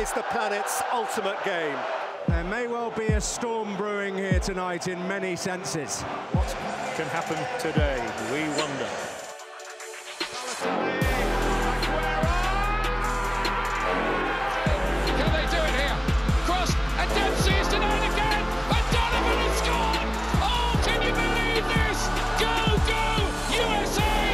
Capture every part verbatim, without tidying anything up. is the planet's ultimate game. There may well be a storm brewing here tonight in many senses. What can happen today? We wonder. Can they do it here? Cross, and Dempsey is denied again, and Donovan has scored! Oh, can you believe this? Go, go, U S A!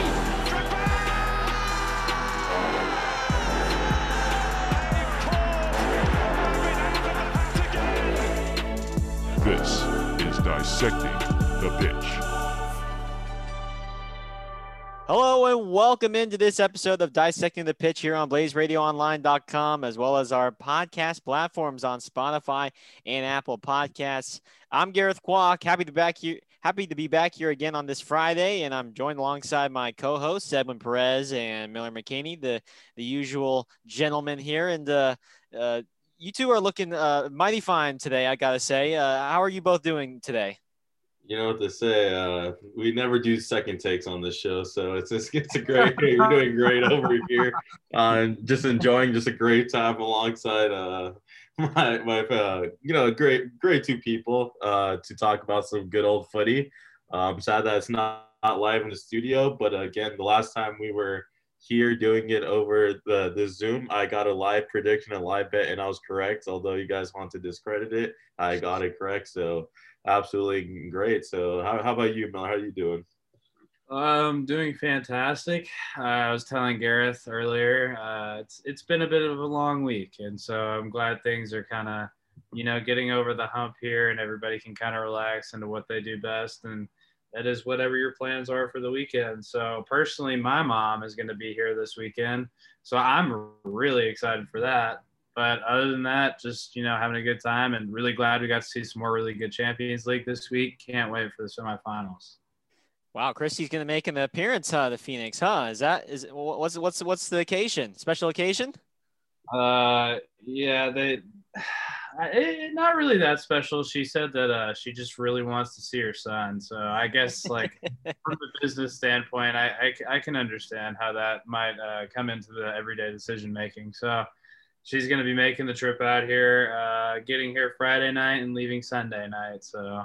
This is Dissecting the Pitch. Hello and welcome into this episode of Dissecting the Pitch here on blaze radio online dot com, as well as our podcast platforms on Spotify and Apple Podcasts. I'm Gareth Kwok. Happy to back you. Happy to be back here again on this Friday, and I'm joined alongside my co-hosts Edwin Perez and Miller McKinney, the the usual gentlemen here, and uh, uh you two are looking uh, mighty fine today, I got to say. Uh, how are you both doing today? You know what they say, uh, we never do second takes on this show, so it's it's, it's a great day. We're doing great over here. Uh, just enjoying just a great time alongside uh, my, my uh, you know, great, great two people uh, to talk about some good old footy. Um, sad that it's not, not live in the studio, but again, the last time we were here doing it over the the Zoom, I got a live prediction, a live bet, and I was correct. Although you guys want to discredit it, I got it correct. So absolutely great. So how, how about you, Miller? How are you doing? I'm doing fantastic. Uh, I was telling Gareth earlier, uh, it's it's been a bit of a long week, and so I'm glad things are kind of, you know, getting over the hump here, and everybody can kind of relax into what they do best. And that is whatever your plans are for the weekend. So personally, my mom is going to be here this weekend, so I'm really excited for that. But other than that, just, you know, having a good time, and really glad we got to see some more really good Champions League this week. Can't wait for the semifinals. Wow, Christy's going to make an appearance, huh? The Phoenix, huh? Is that is what's what's what's the occasion? Special occasion? Uh, yeah, they. It, not really that special. She said that uh, she just really wants to see her son. So I guess, like, from a business standpoint, I, I, I can understand how that might uh, come into the everyday decision making. So she's going to be making the trip out here, uh, getting here Friday night and leaving Sunday night. So.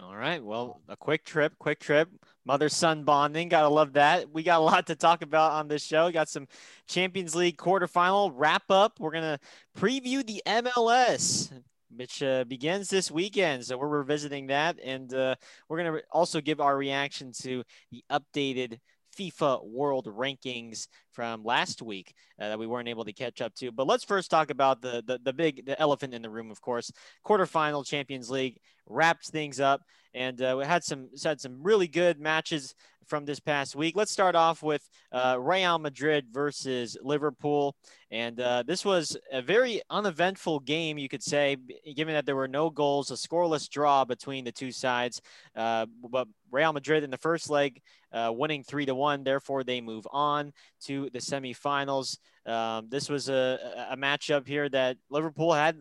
All right. Well, a quick trip, quick trip. Mother-son bonding. Got to love that. We got a lot to talk about on this show. We got some Champions League quarterfinal wrap-up. We're going to preview the M L S, which uh, begins this weekend. So we're revisiting that. And uh, we're going to re- also give our reaction to the updated FIFA World Rankings from last week uh, that we weren't able to catch up to. But let's first talk about the, the the big the elephant in the room, of course. Quarterfinal Champions League wraps things up, and uh, we had some had some really good matches from this past week. Let's start off with uh, Real Madrid versus Liverpool, and uh, this was a very uneventful game, you could say, given that there were no goals, a scoreless draw between the two sides. Uh, but Real Madrid in the first leg uh, winning three to one, therefore they move on to the semifinals. Um, this was a, a matchup here that Liverpool had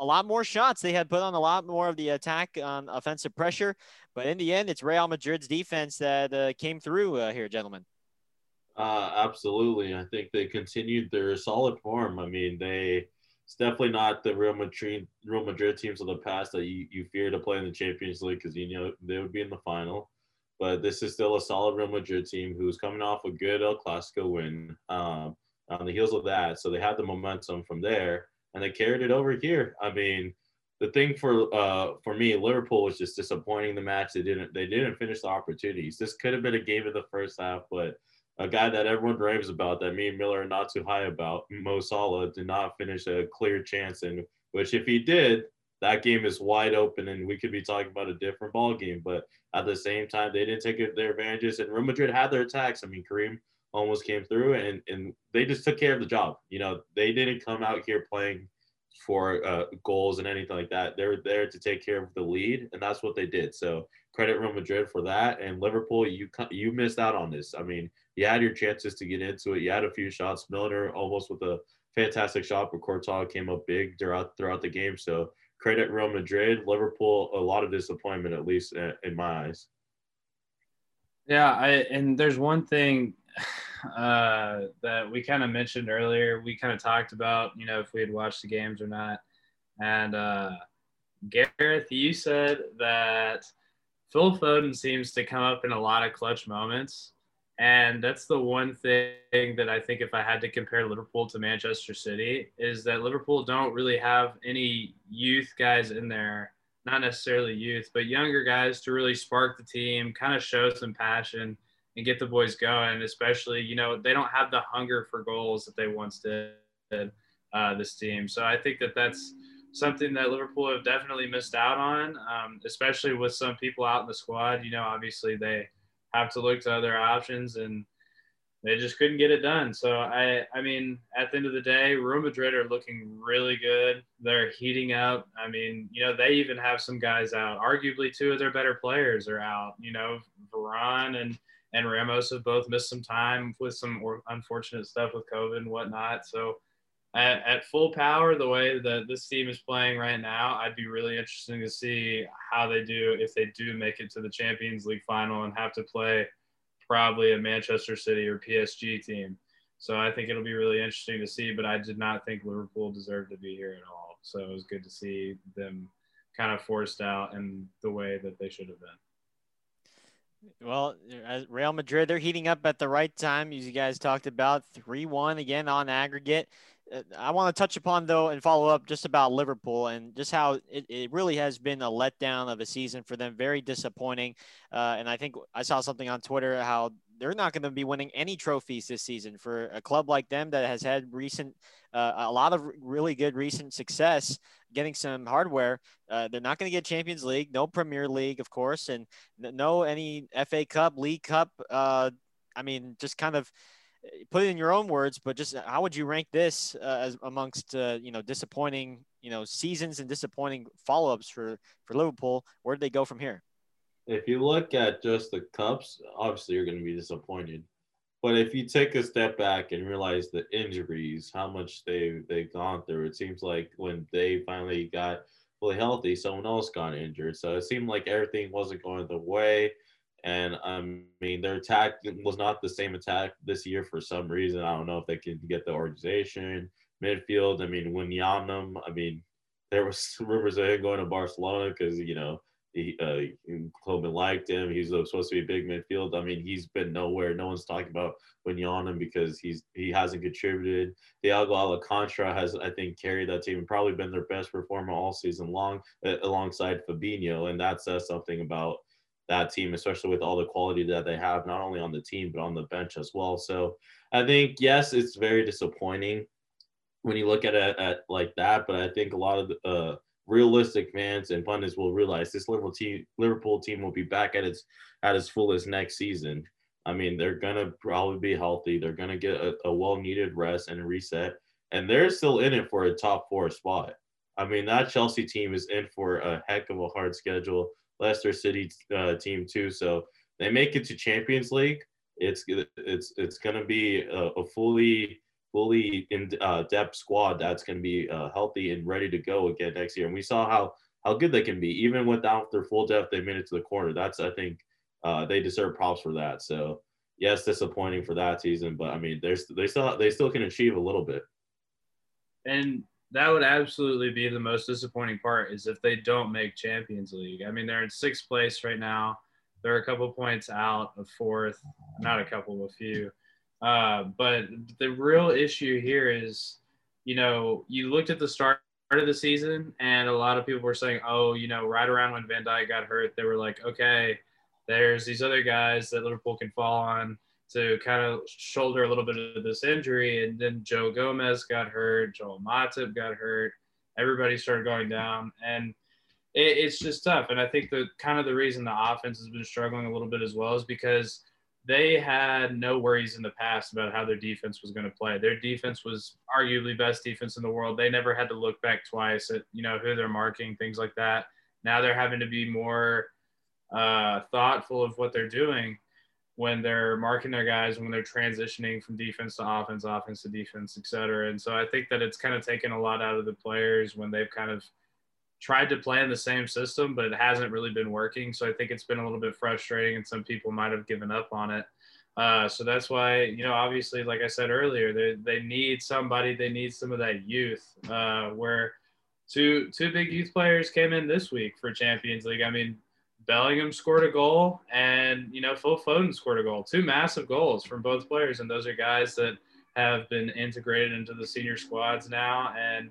a lot more shots. They had put on a lot more of the attack on offensive pressure, but in the end, it's Real Madrid's defense that uh, came through uh, here, gentlemen. Uh, absolutely. I think they continued their solid form. I mean, they it's definitely not the Real Madrid, Real Madrid teams of the past that you, you fear to play in the Champions League, because you know they would be in the final. But this is still a solid Real Madrid team who's coming off a good El Clasico win um, on the heels of that. So they had the momentum from there, and they carried it over here. I mean, the thing for uh, for me, Liverpool was just disappointing the match. They didn't they didn't finish the opportunities. This could have been a game in the first half, but a guy that everyone raves about, that me and Miller are not too high about, Mo Salah, did not finish a clear chance, in which if he did, that game is wide open, and we could be talking about a different ball game. But at the same time, they didn't take their advantages, and Real Madrid had their attacks. I mean, Kareem almost came through, and and they just took care of the job. You know, they didn't come out here playing for uh, goals and anything like that. They were there to take care of the lead, and that's what they did. So credit Real Madrid for that. And Liverpool, you you missed out on this. I mean, you had your chances to get into it. You had a few shots. Milner almost with a fantastic shot, but Courtois came up big throughout throughout the game. So credit Real Madrid. Liverpool, a lot of disappointment, at least in my eyes. Yeah, I, and there's one thing uh, that we kind of mentioned earlier. We kind of talked about, you know, if we had watched the games or not. And uh, Gareth, you said that Phil Foden seems to come up in a lot of clutch moments. And that's the one thing that I think if I had to compare Liverpool to Manchester City is that Liverpool don't really have any youth guys in there, not necessarily youth, but younger guys to really spark the team, kind of show some passion and get the boys going, especially, you know, they don't have the hunger for goals that they once did, uh, this team. So I think that that's something that Liverpool have definitely missed out on, um, especially with some people out in the squad. You know, obviously they have to look to other options, and they just couldn't get it done. So, I I mean, at the end of the day, Real Madrid are looking really good. They're heating up. I mean, you know, they even have some guys out. Arguably, two of their better players are out. You know, Varane and, and Ramos have both missed some time with some unfortunate stuff with COVID and whatnot. So, at, at full power, the way that this team is playing right now, I'd be really interested to see how they do if they do make it to the Champions League final and have to play probably a Manchester City or P S G team. So I think it'll be really interesting to see, but I did not think Liverpool deserved to be here at all. So it was good to see them kind of forced out in the way that they should have been. Well, Real Madrid, they're heating up at the right time. As you guys talked about, three one again on aggregate. I want to touch upon, though, and follow up just about Liverpool and just how it, it really has been a letdown of a season for them. Very disappointing. Uh, and I think I saw something on Twitter how they're not going to be winning any trophies this season for a club like them that has had recent uh, a lot of really good recent success getting some hardware. Uh, they're not going to get Champions League, no Premier League, of course, and no any F A Cup, League Cup. Uh, I mean, just kind of put it in your own words, but just how would you rank this uh, as amongst, uh, you know, disappointing, you know, seasons and disappointing follow-ups for, for Liverpool? Where do they go from here? If you look at just the cups, obviously you're going to be disappointed. But if you take a step back and realize the injuries, how much they, they've gone through, it seems like when they finally got fully healthy, someone else got injured. So it seemed like everything wasn't going the way. And, I mean, their attack was not the same attack this year for some reason. I don't know if they can get the organization. Midfield, I mean, Wijnaldum, I mean, there was rumors of him going to Barcelona because, you know, he, uh, Klopp liked him. He's supposed to be a big midfield. I mean, he's been nowhere. No one's talking about Wijnaldum because he's he hasn't contributed. Thiago Alcantara has, I think, carried that team and probably been their best performer all season long uh, alongside Fabinho, and that says something about that team, especially with all the quality that they have, not only on the team, but on the bench as well. So I think, yes, it's very disappointing when you look at it at like that, but I think a lot of the, uh, realistic fans and pundits will realize this Liverpool team, Liverpool team will be back at its at its fullest next season. I mean, they're going to probably be healthy. They're going to get a, a well-needed rest and reset, and they're still in it for a top four spot. I mean, that Chelsea team is in for a heck of a hard schedule. Leicester City uh, team too, so they make it to Champions League. It's it's it's going to be a, a fully fully in uh, depth squad that's going to be uh, healthy and ready to go again next year. And we saw how how good they can be even without their full depth. They made it to the quarter. That's I think uh, they deserve props for that. So yes, disappointing for that season, but I mean, there's they still they still can achieve a little bit. And that would absolutely be the most disappointing part is if they don't make Champions League. I mean, they're in sixth place right now. They're a couple points out of fourth, not a couple, a few. Uh, but the real issue here is, you know, you looked at the start of the season and a lot of people were saying, oh, you know, right around when Van Dijk got hurt, they were like, okay, there's these other guys that Liverpool can fall on to kind of shoulder a little bit of this injury. And then Joe Gomez got hurt, Joel Matip got hurt, everybody started going down. And it, it's just tough. And I think the kind of the reason the offense has been struggling a little bit as well is because they had no worries in the past about how their defense was going to play. Their defense was arguably best defense in the world. They never had to look back twice at, you know, who they're marking, things like that. Now they're having to be more uh, thoughtful of what they're doing when they're marking their guys, when they're transitioning from defense to offense, offense to defense, et cetera. And so I think that it's kind of taken a lot out of the players when they've kind of tried to play in the same system, but it hasn't really been working. So I think it's been a little bit frustrating, and some people might have given up on it. Uh, so that's why, you know, obviously, like I said earlier, they they need somebody. They need some of that youth. Uh, where two two big youth players came in this week for Champions League. I mean, Bellingham scored a goal, and you know, Phil Foden scored a goal. Two massive goals from both players, and those are guys that have been integrated into the senior squads now. And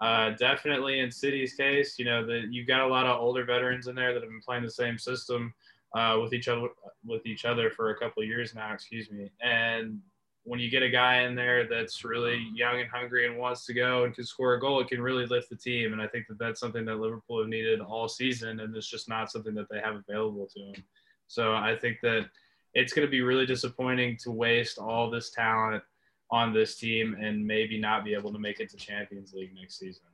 uh, definitely in City's case, you know, that you've got a lot of older veterans in there that have been playing the same system Uh, with each other with each other for a couple of years now, excuse me. And when you get a guy in there that's really young and hungry and wants to go and can score a goal, it can really lift the team. And I think that that's something that Liverpool have needed all season, and it's just not something that they have available to them. So I think that it's going to be really disappointing to waste all this talent on this team and maybe not be able to make it to Champions League next season.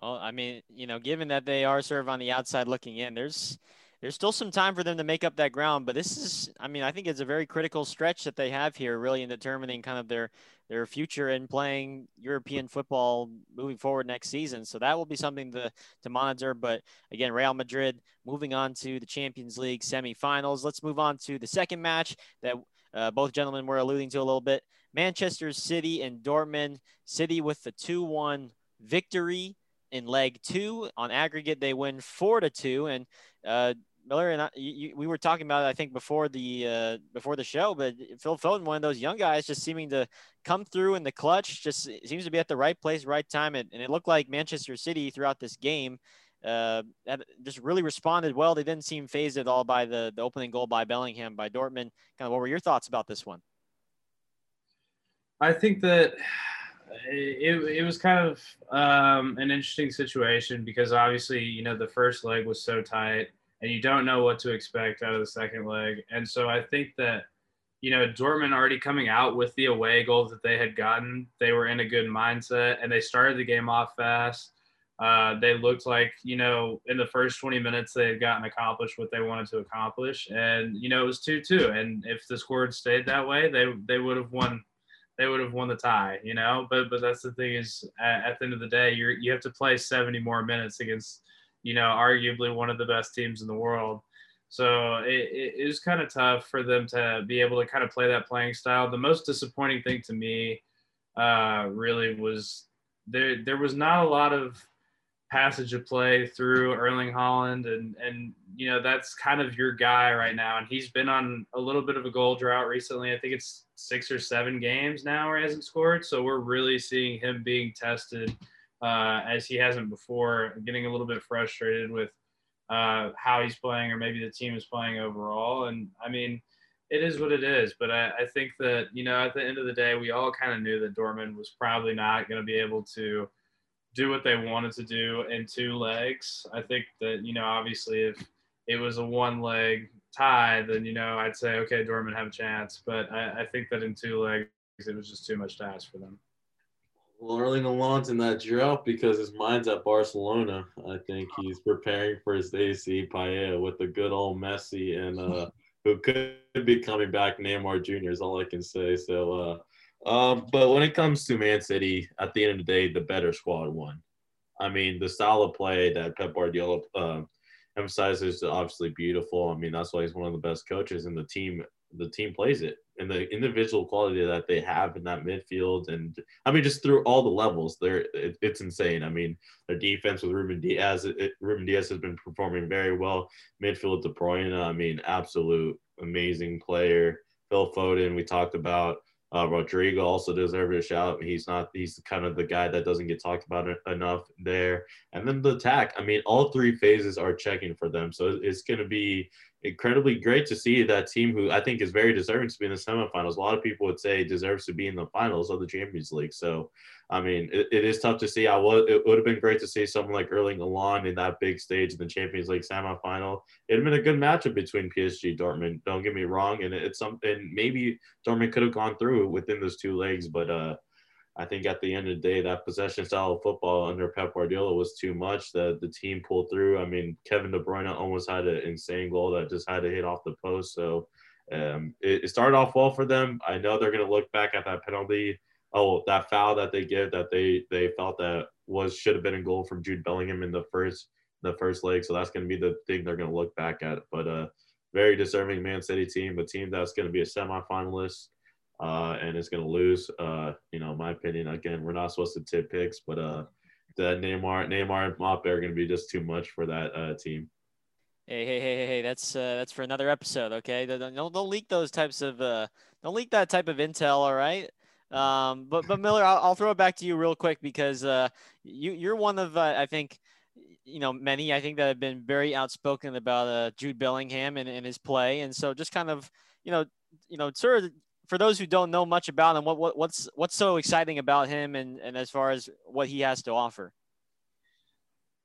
Well, I mean, you know, given that they are sort of on the outside looking in, there's – There's still some time for them to make up that ground, but this is, I mean, I think it's a very critical stretch that they have here, really, in determining kind of their, their future in playing European football moving forward next season. So that will be something to, to monitor. But again, Real Madrid moving on to the Champions League semifinals. Let's move on to the second match that uh, both gentlemen were alluding to a little bit. Manchester City and Dortmund. City with the two one victory in leg two. On aggregate, they win four to two, and uh, Miller and I, you, we were talking about it, I think, before the uh, before the show, but Phil Foden, one of those young guys just seeming to come through in the clutch, just seems to be at the right place, right time. And, and it looked like Manchester City throughout this game uh, just really responded well. They didn't seem fazed at all by the, the opening goal by Bellingham, by Dortmund. Kind of, what were your thoughts about this one? I think that it it was kind of um, an interesting situation because obviously, you know, the first leg was so tight, and you don't know what to expect out of the second leg. And so I think that, you know, Dortmund already coming out with the away goals that they had gotten, they were in a good mindset, and they started the game off fast. Uh, they looked like, you know, in the first twenty minutes, they had gotten accomplished what they wanted to accomplish. And, you know, it was two two. And if the score had stayed that way, they they would have won. They would have won the tie, you know? But but that's the thing is, at, at the end of the day, you you have to play seventy more minutes against, you know, arguably one of the best teams in the world. So it, it was kind of tough for them to be able to kind of play that playing style. The most disappointing thing to me uh, really was there there was not a lot of passage of play through Erling Haaland. And, and, you know, that's kind of your guy right now. And he's been on a little bit of a goal drought recently. I think it's six or seven games now where he hasn't scored. So we're really seeing him being tested uh, as he hasn't before, getting a little bit frustrated with uh, how he's playing or maybe the team is playing overall. And, I mean, it is what it is. But I, I think that, you know, at the end of the day, we all kind of knew that Dortmund was probably not going to be able to do what they wanted to do in two legs. I think that, you know, obviously if it was a one leg tie, then, you know, I'd say, okay, Dortmund have a chance. But I, I think that in two legs, it was just too much to ask for them. Well, Erling Haaland's in that drought because his mind's at Barcelona. I think he's preparing for his A C Paella with the good old Messi and uh, who could be coming back. Neymar Junior is all I can say. So, uh, Um, but when it comes to Man City, at the end of the day, the better squad won. I mean, the style of play that Pep Guardiola uh, emphasizes is obviously beautiful. I mean, that's why he's one of the best coaches, and the team the team plays it. And the individual quality that they have in that midfield, and I mean, just through all the levels, they're it, it's insane. I mean, their defense with Ruben Diaz, it, Ruben Diaz has been performing very well. Midfield De Bruyne, I mean, absolute amazing player. Phil Foden, we talked about. Uh, Rodrigo also deserves a shout. He's not, he's kind of the guy that doesn't get talked about enough there. And then the attack, I mean, all three phases are checking for them. So it's going to be incredibly great to see that team who I think is very deserving to be in the semifinals. A lot of people would say deserves to be in the finals of the Champions League. So, I mean, it, it is tough to see. I was, it would have been great to see someone like Erling Haaland in that big stage in the Champions League semifinal. It would have been a good matchup between P S G and Dortmund. Don't get me wrong. And it's something maybe Dortmund could have gone through within those two legs. But uh, I think at the end of the day, that possession style of football under Pep Guardiola was too much. The, the team pulled through. I mean, Kevin De Bruyne almost had an insane goal that just had to hit off the post. So um, it, it started off well for them. I know they're going to look back at that penalty oh, that foul that they give that they they felt that was should have been a goal from Jude Bellingham in the first the first leg. So that's going to be the thing they're going to look back at. But uh, very deserving Man City team, a team that's going to be a semifinalist uh, and is going to lose. Uh, you know, my opinion. Again, we're not supposed to tip picks, but uh, that Neymar, Neymar and Mbappe are going to be just too much for that uh, team. Hey, hey, hey, hey, hey, that's, uh, that's for another episode, okay? Don't, don't leak those types of uh, – don't leak that type of intel, all right? Um, but, but Miller, I'll, I'll throw it back to you real quick because uh, you, you're one of, uh, I think, you know, many, I think, that have been very outspoken about uh, Jude Bellingham and, and his play. And so just kind of, you know, you know, sort of for those who don't know much about him, what, what what's what's so exciting about him and, and as far as what he has to offer?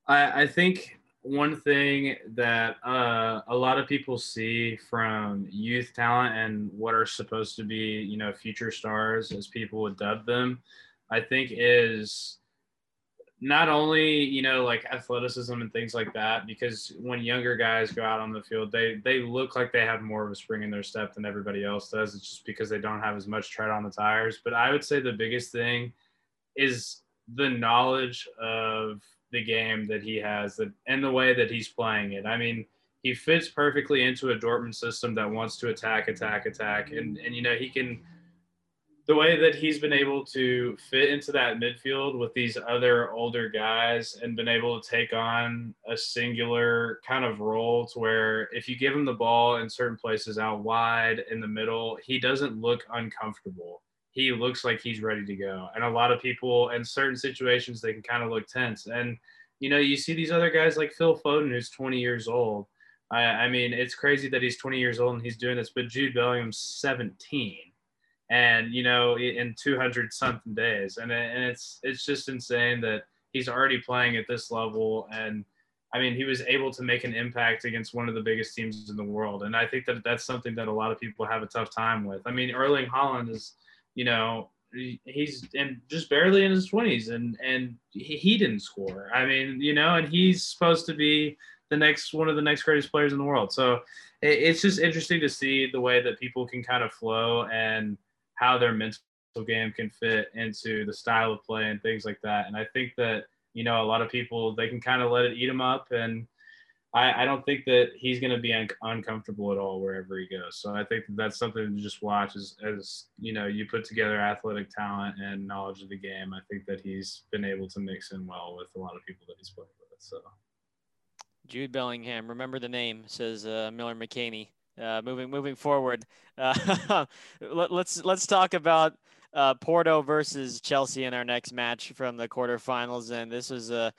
I, I think – one thing that uh, a lot of people see from youth talent and what are supposed to be, you know, future stars, as people would dub them, I think is not only, you know, like athleticism and things like that, because when younger guys go out on the field, they, they look like they have more of a spring in their step than everybody else does. It's just because they don't have as much tread on the tires. But I would say the biggest thing is the knowledge of the game that he has that and the way that he's playing it. I mean, he fits perfectly into a Dortmund system that wants to attack, attack, attack. And, and you know, he can – the way that he's been able to fit into that midfield with these other older guys and been able to take on a singular kind of role to where if you give him the ball in certain places out wide in the middle, he doesn't look uncomfortable. He looks like he's ready to go. And a lot of people in certain situations, they can kind of look tense. And, you know, you see these other guys like Phil Foden, who's twenty years old. I, I mean, it's crazy that he's twenty years old and he's doing this, but Jude Bellingham's seventeen and, you know, in two hundred something days. And, and it's, it's just insane that he's already playing at this level. And I mean, he was able to make an impact against one of the biggest teams in the world. And I think that that's something that a lot of people have a tough time with. I mean, Erling Haaland is, you know, he's in just barely in his twenties and, and he, he didn't score. I mean, you know, and he's supposed to be the next one of the next greatest players in the world. So it, it's just interesting to see the way that people can kind of flow and how their mental game can fit into the style of play and things like that. And I think that, you know, a lot of people, they can kind of let it eat them up. And I, I don't think that he's going to be un- uncomfortable at all wherever he goes. So I think that that's something to just watch as, as, you know, you put together athletic talent and knowledge of the game. I think that he's been able to mix in well with a lot of people that he's played with. So Jude Bellingham, remember the name, says uh, Miller McKinney. Uh, moving moving forward, uh, let, let's let's talk about uh, Porto versus Chelsea in our next match from the quarterfinals, and this was a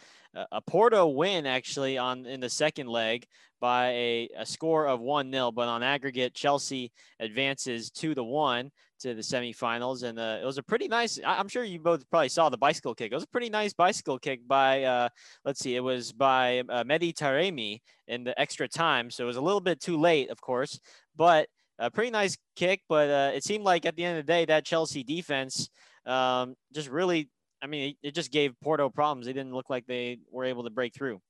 a Porto win actually on in the second leg by a, a score of one nil, but on aggregate Chelsea advances two to one to the semifinals, and uh, it was a pretty nice. I'm sure you both probably saw the bicycle kick. It was a pretty nice bicycle kick by uh, let's see, it was by uh, Mehdi Taremi in the extra time, so it was a little bit too late, of course, but a pretty nice kick. But uh, it seemed like at the end of the day that Chelsea defense um, just really. I mean, it just gave Porto problems. They didn't look like they were able to break through.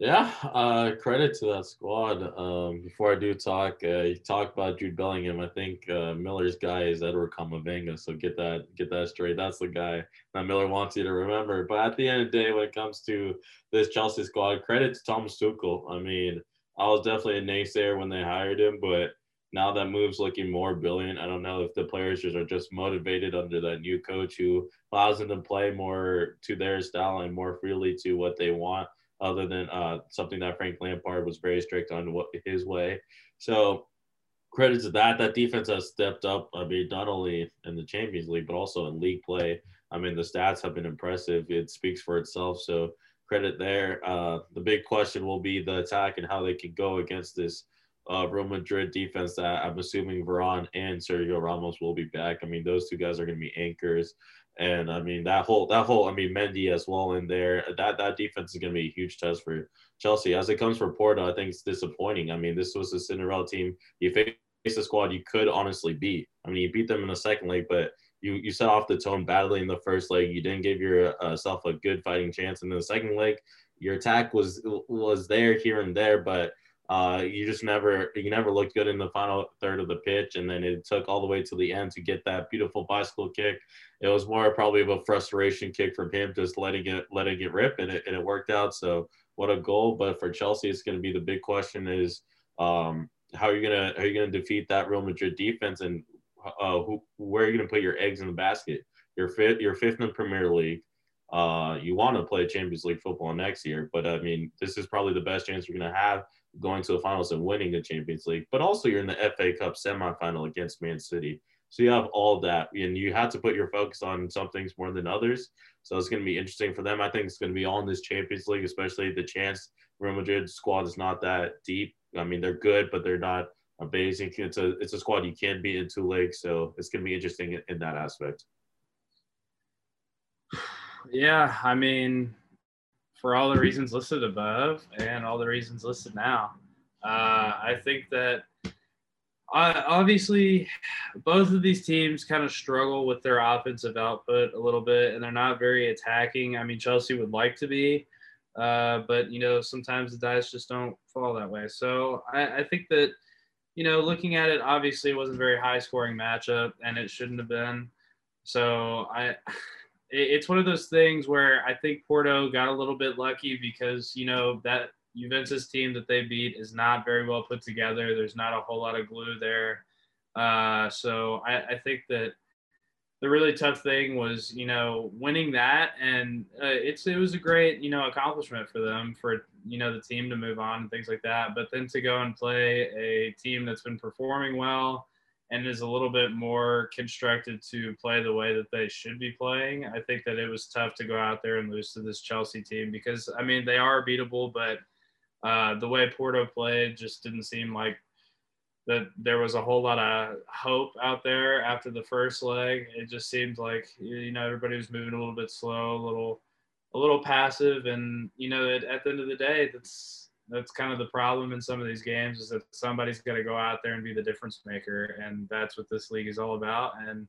Yeah, uh, credit to that squad. Um, before I do talk, uh, you talk about Jude Bellingham. I think uh, Miller's guy is Edward Camavinga, so get that get that straight. That's the guy that Miller wants you to remember. But at the end of the day, when it comes to this Chelsea squad, credit to Thomas Tuchel. I mean, I was definitely a naysayer when they hired him, but now that move's looking more brilliant. I don't know if the players just are just motivated under that new coach who allows them to play more to their style and more freely to what they want, other than uh, something that Frank Lampard was very strict on what, his way. So credit to that. That defense has stepped up, I mean, not only in the Champions League, but also in league play. I mean, the stats have been impressive. It speaks for itself, so credit there. Uh, the big question will be the attack and how they can go against this Uh, Real Madrid defense that I'm assuming Varane and Sergio Ramos will be back. I mean, those two guys are going to be anchors. And, I mean, that whole – that whole I mean, Mendy as well in there. That that defense is going to be a huge test for Chelsea. As it comes for Porto, I think it's disappointing. I mean, this was a Cinderella team. You face a squad you could honestly beat. I mean, you beat them in the second leg, but you, you set off the tone badly in the first leg. You didn't give yourself a good fighting chance. And in the second leg, your attack was was there here and there, but – Uh, you just never you never looked good in the final third of the pitch, and then it took all the way to the end to get that beautiful bicycle kick. It was more probably of a frustration kick from him, just letting it letting it rip, and it and it worked out. So what a goal! But for Chelsea, it's going to be the big question is um, how are you gonna how are you gonna defeat that Real Madrid defense, and uh, who where are you gonna put your eggs in the basket? You're fifth, you're fifth in the Premier League. Uh, you want to play Champions League football next year, but I mean, this is probably the best chance you're going to have going to the finals and winning the Champions League. But also, you're in the F A Cup semifinal against Man City, so you have all that, and you have to put your focus on some things more than others. So it's going to be interesting for them. I think it's going to be all in this Champions League, especially the chance. Real Madrid squad is not that deep. I mean, they're good, but they're not amazing. It's a it's a squad you can beat in two legs, so it's going to be interesting in, in that aspect. Yeah, I mean, for all the reasons listed above and all the reasons listed now, uh, I think that uh, obviously both of these teams kind of struggle with their offensive output a little bit, and they're not very attacking. I mean, Chelsea would like to be, uh, but, you know, sometimes the dice just don't fall that way. So I, I think that, you know, looking at it, obviously it wasn't a very high-scoring matchup, and it shouldn't have been. So I – it's one of those things where I think Porto got a little bit lucky because, you know, that Juventus team that they beat is not very well put together. There's not a whole lot of glue there. Uh, so I, I think that the really tough thing was, you know, winning that. And uh, it's it was a great, you know, accomplishment for them, for, you know, the team to move on and things like that. But then to go and play a team that's been performing well and is a little bit more constructed to play the way that they should be playing, I think that it was tough to go out there and lose to this Chelsea team because, I mean, they are beatable, but uh, the way Porto played just didn't seem like that there was a whole lot of hope out there after the first leg. It just seemed like, you know, everybody was moving a little bit slow, a little a little passive. And, you know, at, at the end of the day, that's, That's kind of the problem in some of these games is that somebody's got to go out there and be the difference maker, and that's what this league is all about. And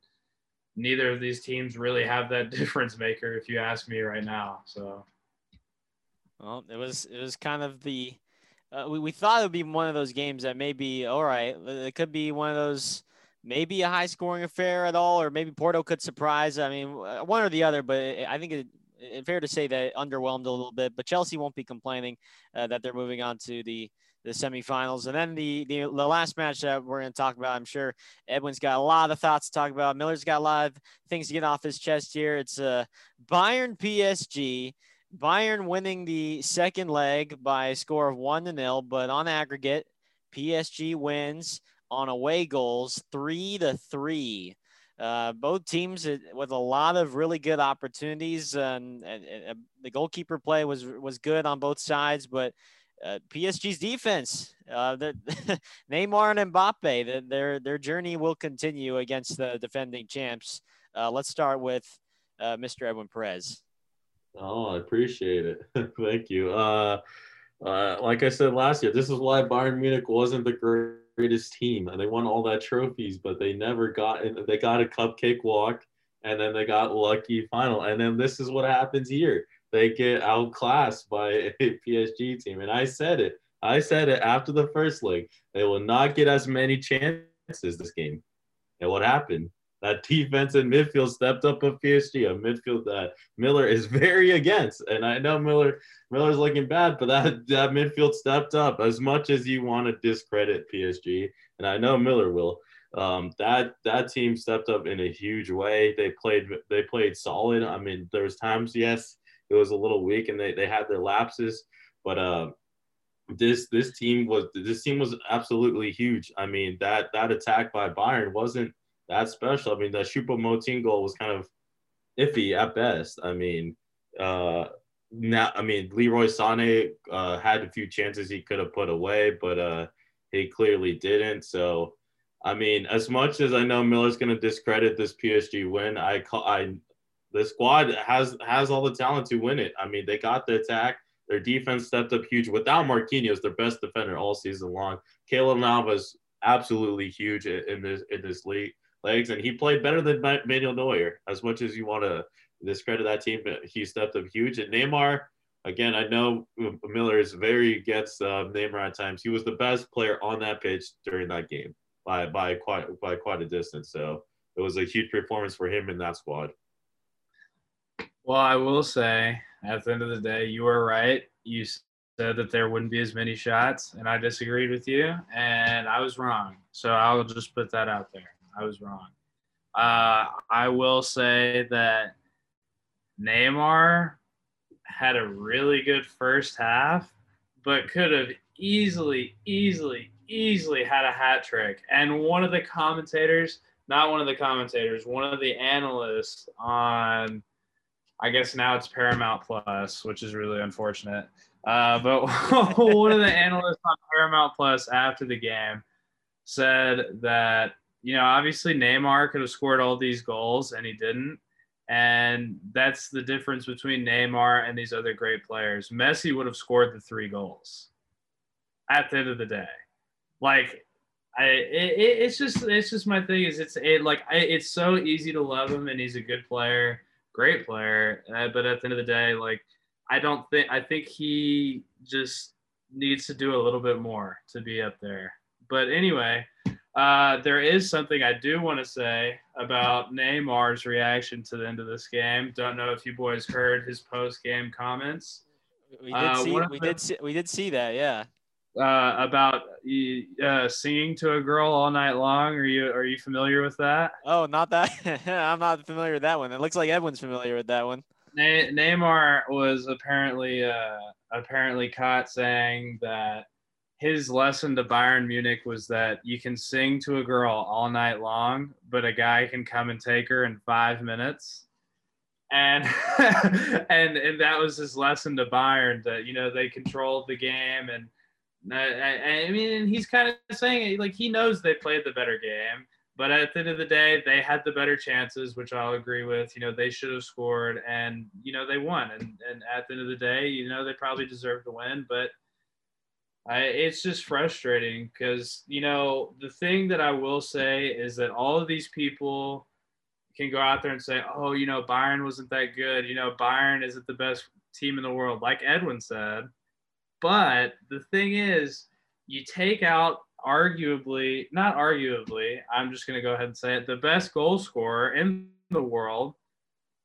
neither of these teams really have that difference maker, if you ask me right now. So, well, it was it was kind of the uh, we we thought it would be one of those games that maybe all right, it could be one of those maybe a high scoring affair at all, or maybe Porto could surprise. I mean, one or the other, but it, I think it. It's fair to say that underwhelmed a little bit, but Chelsea won't be complaining uh, that they're moving on to the, the semifinals. And then the, the, the last match that we're going to talk about, I'm sure Edwin's got a lot of thoughts to talk about. Miller's got a lot of things to get off his chest here. It's uh, Bayern P S G, Bayern winning the second leg by a score of one to nil, but on aggregate P S G wins on away goals, three to three. Uh, both teams with a lot of really good opportunities, and, and, and the goalkeeper play was was good on both sides. But uh, P S G's defense, uh, the, Neymar and Mbappe, the, their their journey will continue against the defending champs. Uh, let's start with uh, Mister Edwin Perez. Oh, I appreciate it. Thank you. Uh, uh, like I said last year, this is why Bayern Munich wasn't the great. greatest team, and they won all that trophies, but they never got they got a cupcake walk, and then they got lucky final, and then this is what happens here. They get outclassed by a P S G team, and I said it I said it after the first leg, they will not get as many chances this game. And what happened? That defense and midfield stepped up of P S G, a midfield that Miller is very against. And I know Miller Miller's looking bad, but that, that midfield stepped up. As much as you want to discredit P S G, and I know Miller will, um, that that team stepped up in a huge way. They played they played solid. I mean, there was times, yes, it was a little weak, and they, they had their lapses, but uh, this this team was this team was absolutely huge. I mean, that that attack by Bayern wasn't that's special. I mean, the Choupo-Moting goal was kind of iffy at best. I mean, uh, now I mean, Leroy Sané uh, had a few chances he could have put away, but uh, he clearly didn't. So, I mean, as much as I know Miller's going to discredit this P S G win, I call I the squad has has all the talent to win it. I mean, they got the attack. Their defense stepped up huge without Marquinhos, their best defender all season long. Caleb Navas absolutely huge in this in this league. Legs, and he played better than Manuel Neuer. As much as you want to discredit that team, but he stepped up huge. And Neymar, again, I know Miller is very against uh, Neymar at times. He was the best player on that pitch during that game by by quite by quite a distance. So it was a huge performance for him in that squad. Well, I will say, at the end of the day, you were right. You said that there wouldn't be as many shots, and I disagreed with you, and I was wrong. So I'll just put that out there. I was wrong. Uh, I will say that Neymar had a really good first half, but could have easily, easily, easily had a hat trick. And one of the commentators, not one of the commentators, one of the analysts on, I guess now it's Paramount Plus, which is really unfortunate. Uh, but one of the analysts on Paramount Plus after the game said that, you know, obviously Neymar could have scored all these goals and he didn't. And that's the difference between Neymar and these other great players. Messi would have scored the three goals at the end of the day. Like, I, it, it's just, it's just my thing is it's it, like, I, it's so easy to love him and he's a good player, great player. Uh, but at the end of the day, like, I don't think, I think he just needs to do a little bit more to be up there. But anyway, Uh, there is something I do want to say about Neymar's reaction to the end of this game. Don't know if you boys heard his post-game comments. We did, uh, see, we, the, did see, we did see that, yeah. Uh, about uh, singing to a girl all night long. Are you are you familiar with that? Oh, not that. I'm not familiar with that one. It looks like Edwin's familiar with that one. Ne- Neymar was apparently uh, apparently caught saying that his lesson to Bayern Munich was that you can sing to a girl all night long, but a guy can come and take her in five minutes. And and and that was his lesson to Bayern, that, you know, they controlled the game. And I, I mean, he's kind of saying, like, he knows they played the better game, but at the end of the day, they had the better chances, which I'll agree with. You know, they should have scored and, you know, they won. And, and at the end of the day, you know, they probably deserved to win, but I, it's just frustrating because, you know, the thing that I will say is that all of these people can go out there and say, oh, you know, Bayern wasn't that good. You know, Bayern isn't the best team in the world, like Edwin said. But the thing is, you take out arguably, not arguably, I'm just going to go ahead and say it, the best goal scorer in the world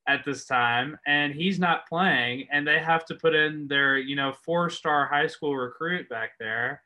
at this time, and he's not playing, and they have to put in their, you know, four-star high school recruit back there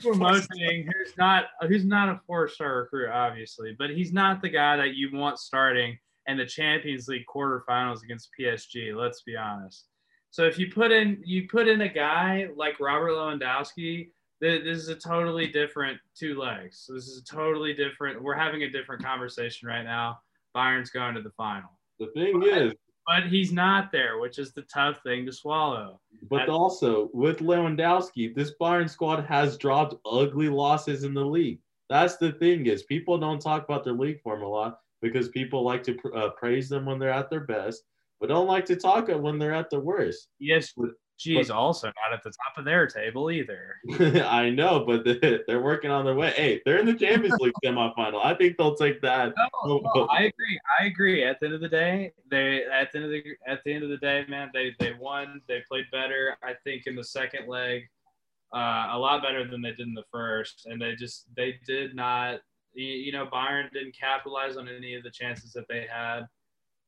promoting who's not who's not a four-star recruit, obviously, but he's not the guy that you want starting in the Champions League quarterfinals against P S G. Let's be honest. So if you put in you put in a guy like Robert Lewandowski, this is a totally different two legs. This is a totally different. We're having a different conversation right now. Bayern's going to the final. The thing but, is, but he's not there, which is the tough thing to swallow. But That's, also with Lewandowski, this Bayern squad has dropped ugly losses in the league. That's the thing is, people don't talk about their league form a lot because people like to pr- uh, praise them when they're at their best, but don't like to talk about when they're at their worst. Yes, but, geez, but, also not at the top of their table either. I know, but they're working on their way. Hey, they're in the Champions League semifinal. I think they'll take that. No, no, I agree. I agree. At the end of the day, they at the end of the at the end of the day, man, they they won. They played better, I think, in the second leg, uh, a lot better than they did in the first. And they just they did not. You know, Bayern didn't capitalize on any of the chances that they had.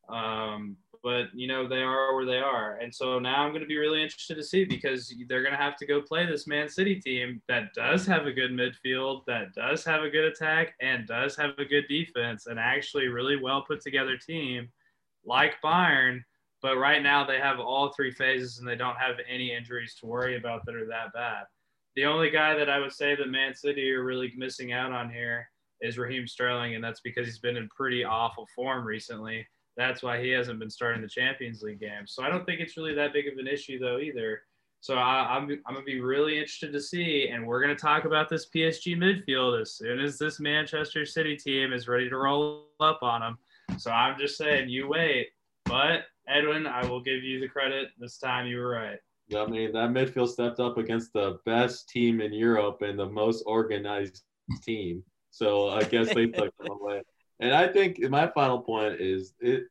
Um, but, you know, they are where they are. And so now I'm going to be really interested to see because they're going to have to go play this Man City team that does have a good midfield, that does have a good attack, and does have a good defense, and actually really well put together team like Bayern. But right now they have all three phases and they don't have any injuries to worry about that are that bad. The only guy that I would say that Man City are really missing out on here is Raheem Sterling, and that's because he's been in pretty awful form recently. That's why he hasn't been starting the Champions League game. So I don't think it's really that big of an issue, though, either. So I, I'm I'm going to be really interested to see, and we're going to talk about this P S G midfield as soon as this Manchester City team is ready to roll up on them. So I'm just saying, you wait. But, Edwin, I will give you the credit. This time you were right. I mean, that midfield stepped up against the best team in Europe and the most organized team. So I guess they took them away. And I think my final point is it,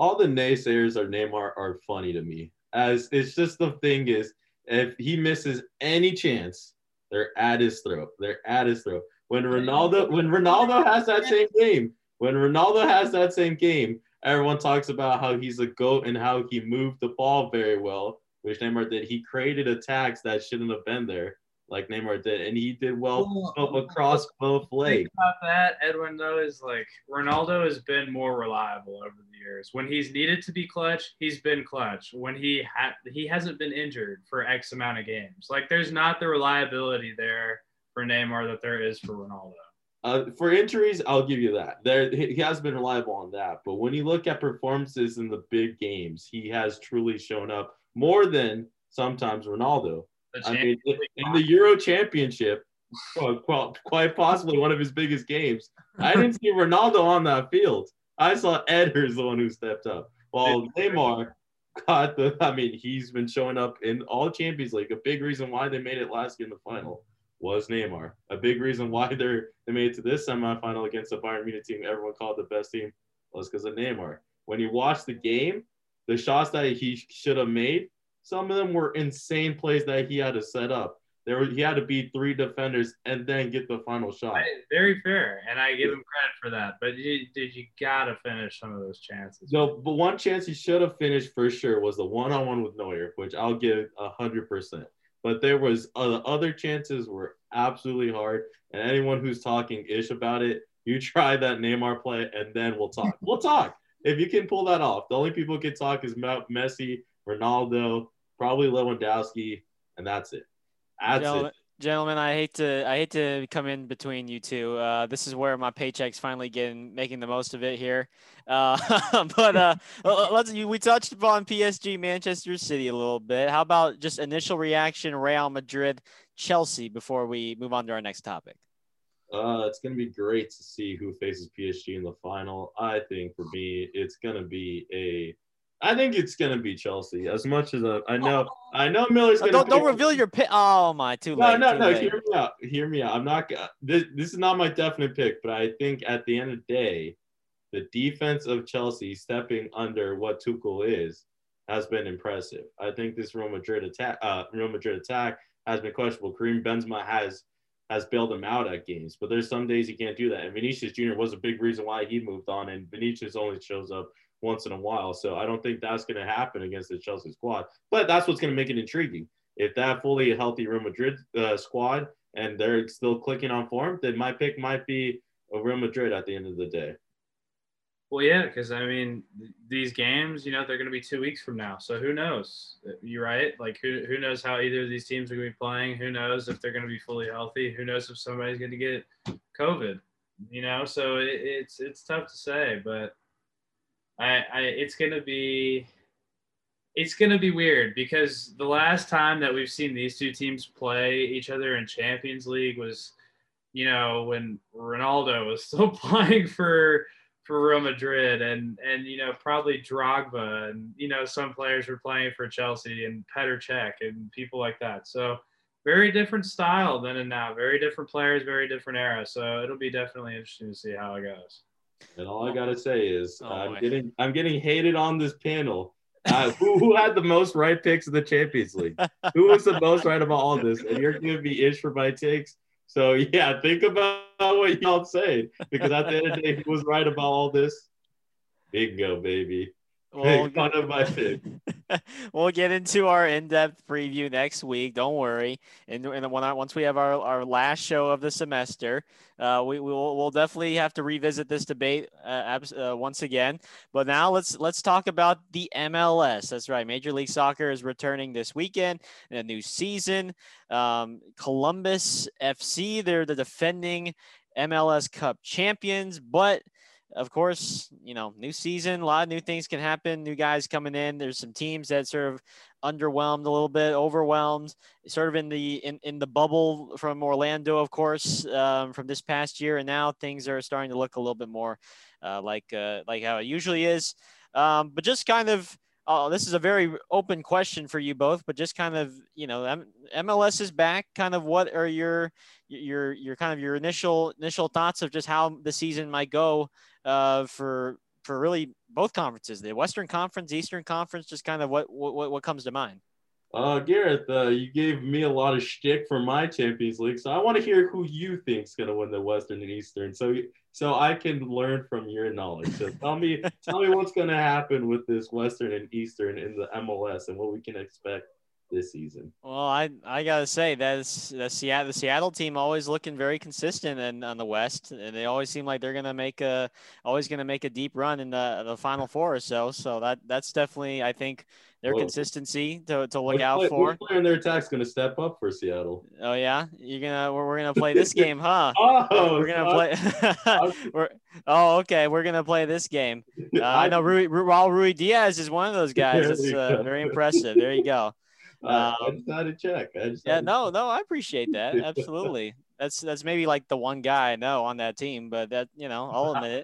all the naysayers are Neymar are funny to me. As it's just the thing is, if he misses any chance, they're at his throat. They're at his throat. When Ronaldo, when Ronaldo has that same game, when Ronaldo has that same game, everyone talks about how he's a GOAT and how he moved the ball very well, which Neymar did. He created attacks that shouldn't have been there, like Neymar did, and he did well oh, across both legs. About that, Edwin, though, is like Ronaldo has been more reliable over the years. When he's needed to be clutch, he's been clutch. When he ha- he hasn't been injured for X amount of games. Like, there's not the reliability there for Neymar that there is for Ronaldo. Uh, for injuries, I'll give you that. There, he has been reliable on that. But when you look at performances in the big games, he has truly shown up more than sometimes Ronaldo. I mean, in the Euro Championship, well, quite possibly one of his biggest games, I didn't see Ronaldo on that field. I saw Edgar's the one who stepped up. While Neymar got the – I mean, he's been showing up in all Champions League. A big reason why they made it last year in the final was Neymar. A big reason why they they made it to this semifinal against the Bayern Munich team everyone called the best team was because of Neymar. When you watch the game, the shots that he should have made, some of them were insane plays that he had to set up. There were, he had to beat three defenders and then get the final shot. Right. Very fair, and I give him credit for that. But you, dude, you gotta finish some of those chances. No, but one chance he should have finished for sure was the one-on-one with Neuer, which I'll give a hundred percent. But there was uh, other chances were absolutely hard, and anyone who's talking ish about it, you try that Neymar play, and then we'll talk. We'll talk if you can pull that off. The only people who can talk is Messi, Ronaldo, probably Lewandowski, and that's it. That's Gentlemen, it. Gentlemen, I hate to I hate to come in between you two. Uh, this is where my paycheck's finally getting making the most of it here. Uh, but uh, let's we touched upon P S G, Manchester City a little bit. How about just initial reaction, Real Madrid, Chelsea, before we move on to our next topic? Uh, it's going to be great to see who faces P S G in the final. I think for me, it's going to be a I think it's gonna be Chelsea. As much as I, I know, oh. I know Miller's gonna. Don't, don't reveal your pick. Oh my, too late. No, no, no. Late. Hear me out. Hear me out. I'm not. This, this is not my definite pick, but I think at the end of the day, the defense of Chelsea stepping under what Tuchel is has been impressive. I think this Real Madrid attack, uh, Real Madrid attack, has been questionable. Kareem Benzema has has bailed him out at games, but there's some days he can't do that. And Vinicius Junior was a big reason why he moved on, and Vinicius only shows up once in a while. So I don't think that's going to happen against the Chelsea squad, but that's what's going to make it intriguing. If that fully healthy Real Madrid uh, squad and they're still clicking on form, then my pick might be a Real Madrid at the end of the day. Well, yeah, because I mean, th- these games, you know, they're going to be two weeks from now. So who knows? You're right. Like, who who knows how either of these teams are going to be playing? Who knows if they're going to be fully healthy? Who knows if somebody's going to get COVID? You know, so it, it's it's tough to say, but I, I, it's gonna be, it's gonna be weird because the last time that we've seen these two teams play each other in Champions League was, you know, when Ronaldo was still playing for for Real Madrid and and you know probably Drogba and you know some players were playing for Chelsea and Petr Cech and people like that. So very different style then and now, very different players, very different era. So it'll be definitely interesting to see how it goes. And all I gotta say is oh, I'm boy. getting I'm getting hated on this panel. Uh, who, who had the most right picks in the Champions League? Who was the most right about all this? And you're giving me ish for my takes. So yeah, think about what y'all say because at the end of the day, who was right about all this? Bingo, baby. Well, Make fun of my pick. We'll get into our in-depth preview next week. Don't worry. And, and when I, once we have our, our last show of the semester, uh, we will we'll definitely have to revisit this debate uh, abs- uh, once again. But now let's let's talk about the M L S. That's right. Major League Soccer is returning this weekend in a new season. Um, Columbus F C, they're the defending M L S Cup champions, but of course, you know, new season, a lot of new things can happen. New guys coming in. There's some teams that sort of underwhelmed a little bit, overwhelmed, sort of in the in, in the bubble from Orlando, of course, um, from this past year. And now things are starting to look a little bit more uh, like uh, like how it usually is. Um, but just kind of, oh, this is a very open question for you both, but just kind of, you know, M- MLS is back. Kind of, what are your your your kind of your initial initial thoughts of just how the season might go? Uh, for for really both conferences, the Western Conference, Eastern Conference, just kind of what what what comes to mind? Uh, Gareth, uh, you gave me a lot of shtick for my Champions League, so I want to hear who you think's going to win the Western and Eastern, so so I can learn from your knowledge. So tell me, tell me what's going to happen with this Western and Eastern in the M L S and what we can expect this season. Well, I I gotta say that's the Seattle the Seattle team always looking very consistent and on the West, and they always seem like they're gonna make a always gonna make a deep run in the the Final Four or so. So that that's definitely I think. Their Whoa. consistency to, to look which out play, for. Which player in their attack's going to step up for Seattle? Oh yeah, you're gonna we're, we're gonna play this game, huh? oh, we're gonna play. we're, oh, okay, we're gonna play this game. Uh, I know Rui, Rui, Raul Ruiz Diaz is one of those guys. It's uh, very impressive. There you go. Um, I just had to check. I just yeah, no, no, I appreciate that. Absolutely, that's that's maybe like the one guy I know on that team, but that you know, I'll admit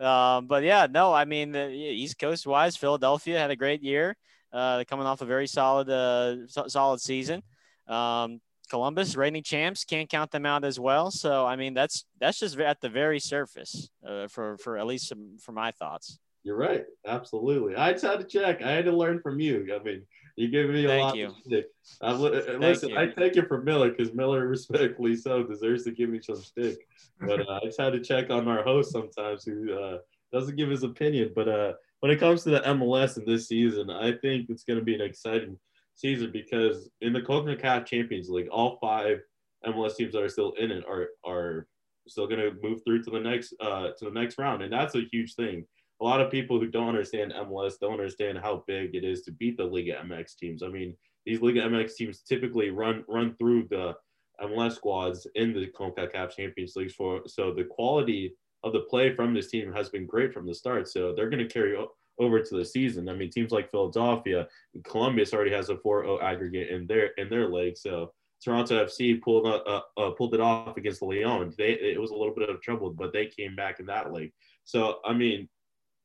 it. Um, but yeah, no, I mean, the East Coast wise, Philadelphia had a great year. Uh, coming off a very solid, uh, so- solid season. Um, Columbus, reigning champs, can't count them out as well. So, I mean, that's that's just at the very surface uh, for for at least some, for my thoughts. You're right, absolutely. I just had to check. I had to learn from you. I mean, you give me a Thank lot. You. Of stick. I'm, listen, you. I take it from Miller because Miller, respectfully so, deserves to give me some stick. But uh, I just had to check on our host sometimes who uh, doesn't give his opinion, but. Uh, When it comes to the M L S in this season, I think it's going to be an exciting season because in the CONCACAF Champions League, all five M L S teams that are still in it are are still going to move through to the next uh, to the next round, and that's a huge thing. A lot of people who don't understand M L S don't understand how big it is to beat the Liga M X teams. I mean, these Liga M X teams typically run run through the M L S squads in the CONCACAF Champions League for so the quality of the play from this team has been great from the start. So they're going to carry o- over to the season. I mean, teams like Philadelphia, Columbus already has a four oh aggregate in their, in their league. So Toronto F C pulled uh, uh, pulled it off against Lyon. They, it was a little bit of trouble, but they came back in that league. So, I mean,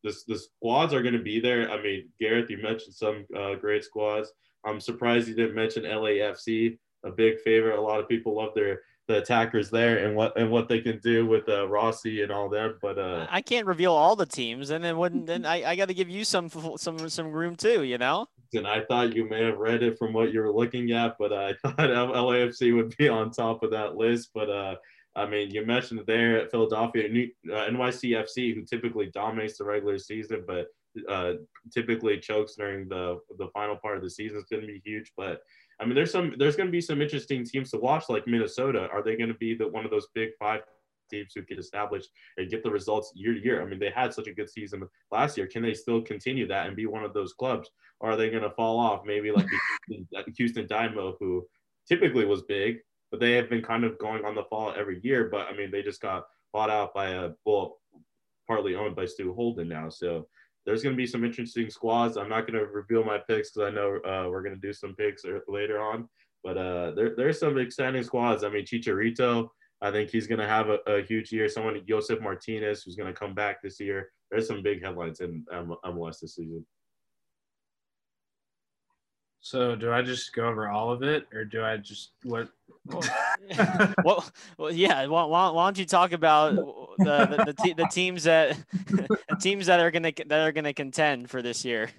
this, the squads are going to be there. I mean, Gareth, you mentioned some uh, great squads. I'm surprised you didn't mention L A F C, a big favorite. A lot of people love their, the attackers there and what and what they can do with uh, Rossi and all that, but uh, I can't reveal all the teams, and then wouldn't then I, I got to give you some some some room too, you know. And I thought you may have read it from what you were looking at, but I thought L A F C would be on top of that list. But uh, I mean, you mentioned there at Philadelphia, New, uh, N Y C F C, who typically dominates the regular season, but uh, typically chokes during the the final part of the season, is going to be huge, but. I mean, there's some. There's going to be some interesting teams to watch, like Minnesota. Are they going to be the one of those big five teams who can establish and get the results year to year? I mean, they had such a good season last year. Can they still continue that and be one of those clubs? Or are they going to fall off? Maybe like the Houston Dynamo, who typically was big, but they have been kind of going on the fall every year. But I mean, they just got bought out by a bull, partly owned by Stu Holden now. So. There's going to be some interesting squads. I'm not going to reveal my picks because I know uh, we're going to do some picks later on. But uh, there, there's some exciting squads. I mean, Chicharito, I think he's going to have a, a huge year. Someone, Josef Martinez, who's going to come back this year. There's some big headlines in M L S this season. So do I just go over all of it, or do I just what? well, well, yeah. Why, why, why don't you talk about the the, the, te- the teams that the teams that are gonna that are gonna contend for this year?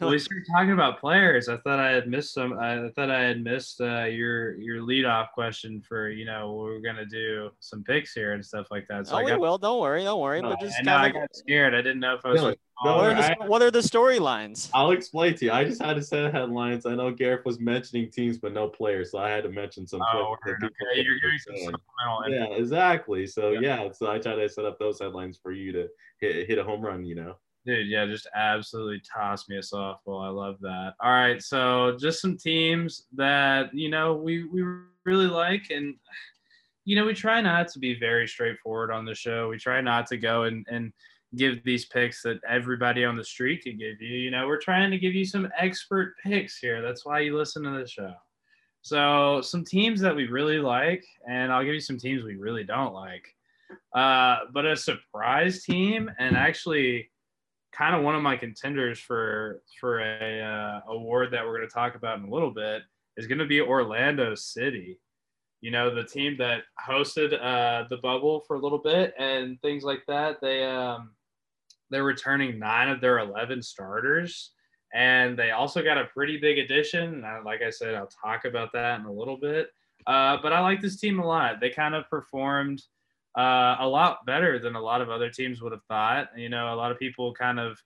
Well, we started talking about players. I thought I had missed some. I thought I had missed uh, your your leadoff question for you know we're gonna do some picks here and stuff like that. So oh, I got, we will. Don't worry. Don't worry. But just I know I got scared. I didn't know if I was. Really? No, what, are the, I, what are the storylines? I'll explain to you. I just had to say headlines. I know Gareth was mentioning teams, but no players, so I had to mention some. Oh, okay. You're some yeah, exactly. So yeah. yeah, so I tried to set up those headlines for you to hit, hit a home run. You know, dude. Yeah, just absolutely toss me a softball. I love that. All right, so just some teams that you know we we really like and. You know, we try not to be very straightforward on the show. We try not to go and, and give these picks that everybody on the street could give you. You know, we're trying to give you some expert picks here. That's why you listen to the show. So some teams that we really like, and I'll give you some teams we really don't like. Uh, but a surprise team and actually kind of one of my contenders for, for a uh, award that we're going to talk about in a little bit is going to be Orlando City. you know, the team that hosted uh, the bubble for a little bit and things like that. They, um, they're returning nine of their eleven starters, and they also got a pretty big addition. And like I said, I'll talk about that in a little bit. Uh, but I like this team a lot. They kind of performed uh, a lot better than a lot of other teams would have thought. You know, a lot of people kind of,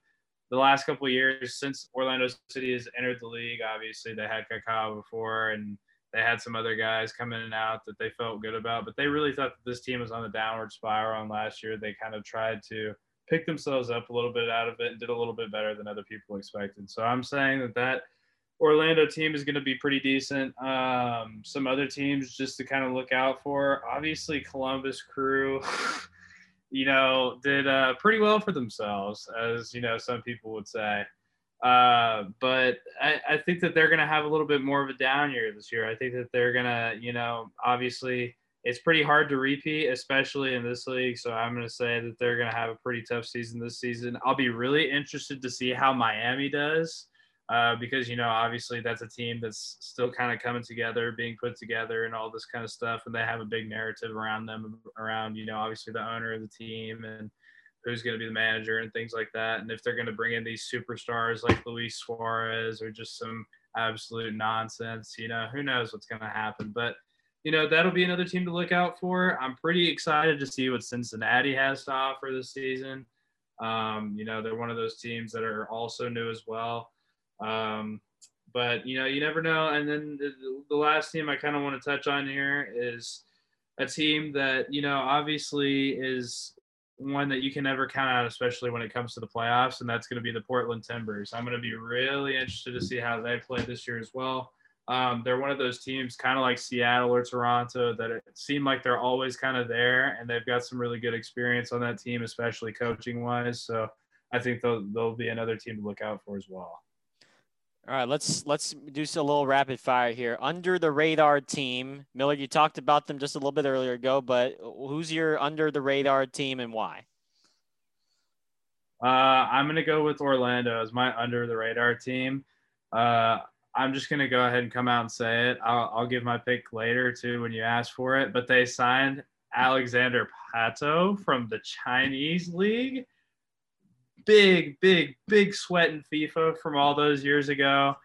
the last couple of years since Orlando City has entered the league, obviously they had Kaká before, and they had some other guys come in and out that they felt good about, but they really thought that this team was on the downward spiral. And last year they kind of tried to pick themselves up a little bit out of it and did a little bit better than other people expected. So I'm saying that that Orlando team is going to be pretty decent. Um, some other teams just to kind of look out for. Obviously, Columbus Crew, you know, did uh, pretty well for themselves, as, you know, some people would say. Uh, but I, I think that they're going to have a little bit more of a down year this year. I think that they're going to, you know, obviously it's pretty hard to repeat, especially in this league. So I'm going to say that they're going to have a pretty tough season this season. I'll be really interested to see how Miami does, uh, because, you know, obviously that's a team that's still kind of coming together, being put together and all this kind of stuff. And they have a big narrative around them, around, you know, obviously the owner of the team and who's going to be the manager and things like that. And if they're going to bring in these superstars like Luis Suarez or just some absolute nonsense, you know, who knows what's going to happen. But, you know, that'll be another team to look out for. I'm pretty excited to see what Cincinnati has to offer this season. Um, you know, they're one of those teams that are also new as well. Um, but, you know, you never know. And then the last team I kind of want to touch on here is a team that, you know, obviously is – one that you can never count out, especially when it comes to the playoffs, and that's going to be the Portland Timbers. I'm going to be really interested to see how they play this year as well. Um, they're one of those teams kind of like Seattle or Toronto that it seemed like they're always kind of there, and they've got some really good experience on that team, especially coaching-wise. So I think they'll, they'll be another team to look out for as well. All right, let's let's do a little rapid fire here. Under the radar team, Miller, you talked about them just a little bit earlier ago, but who's your under the radar team and why? Uh, I'm going to go with Orlando as my under the radar team. Uh, I'm just going to go ahead and come out and say it. I'll, I'll give my pick later too when you ask for it, but they signed Alexander Pato from the Chinese league. Big, big, big sweat in FIFA from all those years ago.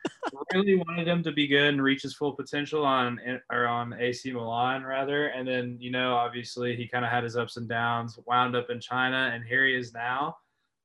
Really wanted him to be good and reach his full potential on or on A C Milan, rather. And then, you know, obviously he kind of had his ups and downs, wound up in China, and here he is now.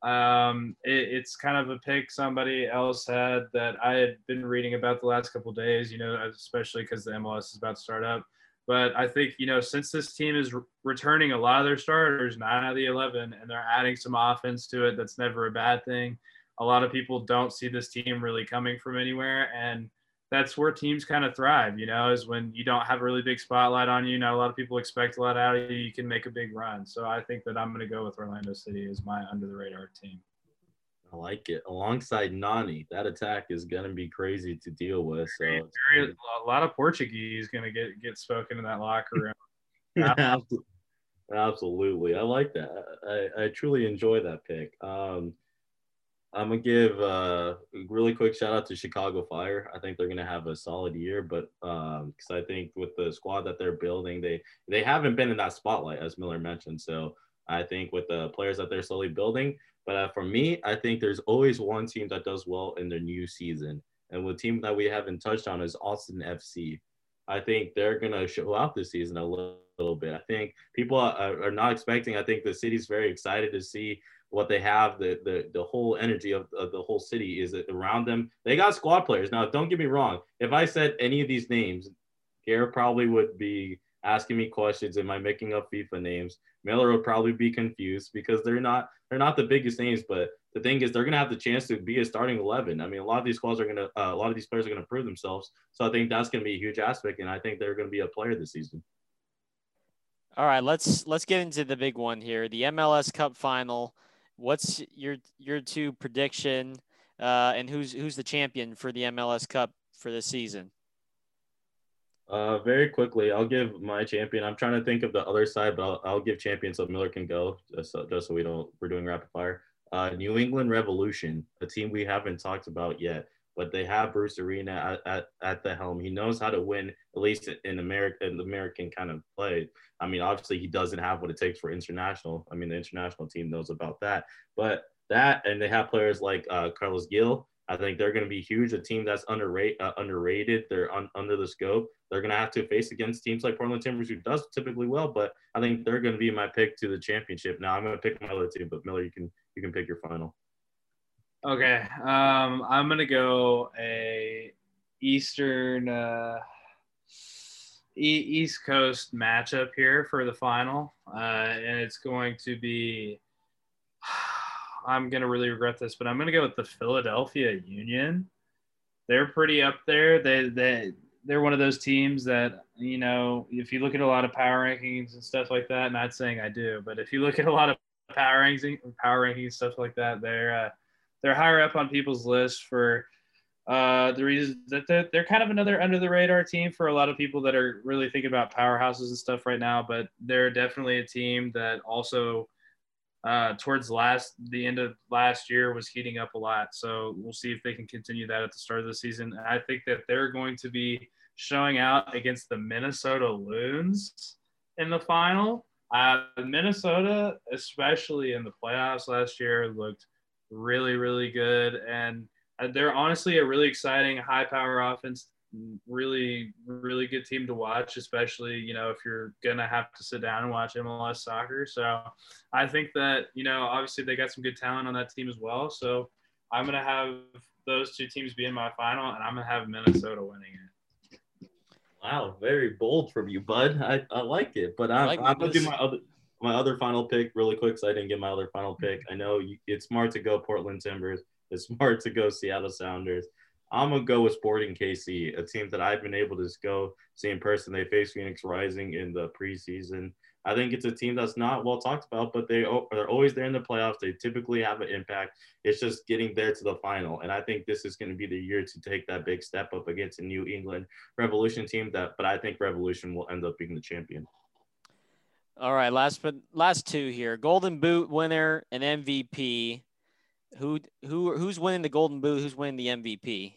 Um, it, it's kind of a pick somebody else had that I had been reading about the last couple of days, you know, especially because the M L S is about to start up. But I think, you know, since this team is re- returning a lot of their starters, nine out of the eleven, and they're adding some offense to it, that's never a bad thing. A lot of people don't see this team really coming from anywhere, and that's where teams kind of thrive, you know, is when you don't have a really big spotlight on you. Not a lot of people expect a lot out of you. You can make a big run. So I think that I'm going to go with Orlando City as my under-the-radar team. I like it. Alongside Nani, that attack is going to be crazy to deal with. So very, a lot of Portuguese going to get, get spoken in that locker room. Absolutely. I like that. I, I truly enjoy that pick. Um, I'm going to give uh, a really quick shout out to Chicago Fire. I think they're going to have a solid year, but um, because I think with the squad that they're building, they, they haven't been in that spotlight, as Miller mentioned. So I think with the players that they're slowly building, but uh, for me, I think there's always one team that does well in their new season. And the team that we haven't touched on is Austin F C. I think they're going to show out this season a little, little bit. I think people are, are not expecting. I think the city's very excited to see what they have. The the, the whole energy of, of the whole city is around them. They got squad players. Now, don't get me wrong. If I said any of these names, Gareth probably would be asking me questions. Am I making up FIFA names? Miller will probably be confused because they're not they're not the biggest names, but the thing is they're gonna have the chance to be a starting eleven. I mean, a lot of these squads are gonna uh, a lot of these players are gonna prove themselves. So I think that's gonna be a huge aspect, and I think they're gonna be a player this season. All right, let's let's get into the big one here, the M L S Cup final. What's your your two prediction, uh, and who's who's the champion for the M L S Cup for this season? Uh, very quickly, I'll give my champion. I'm trying to think of the other side, but I'll, I'll give champion so Miller can go, just so, just so we don't, we're doing rapid fire. Uh, New England Revolution, a team we haven't talked about yet. but they have Bruce Arena at, at, at the helm. He knows how to win, at least in America, in American kind of play. I mean, obviously he doesn't have what it takes for international. I mean, the international team knows about that. But that, and they have players like uh, Carlos Gil. I think they're going to be huge. A team that's underrated, uh, underrated. They're un- under the scope. They're going to have to face against teams like Portland Timbers, who does typically well. But I think they're going to be my pick to the championship. Now I'm going to pick my other team, but Miller, you can you can pick your final. Okay, um, I'm going to go a Eastern uh, East Coast matchup here for the final, uh, and it's going to be. I'm going to really regret this, but I'm going to go with the Philadelphia Union. They're pretty up there. They, they, they're one of those teams that, you know, if you look at a lot of power rankings and stuff like that, not saying I do, but if you look at a lot of power rankings, power rankings, stuff like that, they're, uh, they're higher up on people's lists for uh, the reason that they're, they're kind of another under the radar team for a lot of people that are really thinking about powerhouses and stuff right now, but they're definitely a team that also, Uh, towards last the end of last year was heating up a lot. So we'll see if they can continue that at the start of the season. And I think that they're going to be showing out against the Minnesota Loons in the final. Uh, Minnesota, especially in the playoffs last year, looked really, really good. And they're honestly a really exciting, high-power offense, really, really good team to watch, especially, you know, if you're gonna have to sit down and watch M L S soccer. So I think that, you know, obviously they got some good talent on that team as well. So I'm gonna have those two teams be in my final, and I'm gonna have Minnesota winning it. Wow, very bold from you, bud. I, I like it, but I'm, like I'm gonna do my other my other final pick really quick, so I didn't get my other final pick. I know you, it's smart to go Portland Timbers. It's smart to go Seattle Sounders. I'm going to go with Sporting K C, a team that I've been able to just go see in person. They face Phoenix Rising in the preseason. I think it's a team that's not well talked about, but they, they're always there in the playoffs. They typically have an impact. It's just getting there to the final. And I think this is going to be the year to take that big step up against a New England Revolution team. That, but I think Revolution will end up being the champion. All right, last but last two here. Golden Boot winner and M V P. Who who who's winning the Golden Boot? Who's winning the M V P?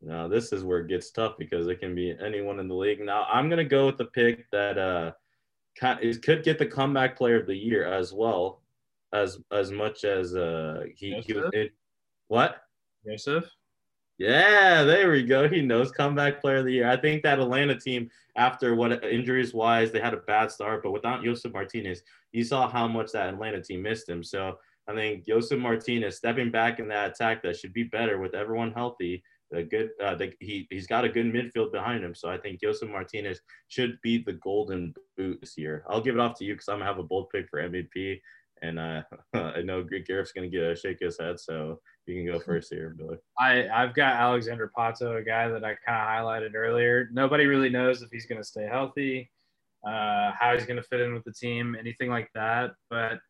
Now this is where it gets tough because it can be anyone in the league. Now I'm gonna go with the pick that uh it could get the comeback player of the year as well as as much as uh he, he was it, what Josef. Yeah, there we go. He knows comeback player of the year. I think that Atlanta team, after what injuries wise, they had a bad start, but without Josef Martinez, you saw how much that Atlanta team missed him. So I think Josef Martinez stepping back in that attack that should be better with everyone healthy. A good, uh, the, he he's got a good midfield behind him, so I think Josef Martinez should be the Golden Boot this year. I'll give it off to you because I'm gonna have a bold pick for M V P, and uh, I know Gareth's gonna get a shake his head, so you can go first here, Billy. I I've got Alexander Pato, a guy that I kind of highlighted earlier. Nobody really knows if he's gonna stay healthy, uh, how he's gonna fit in with the team, anything like that, but.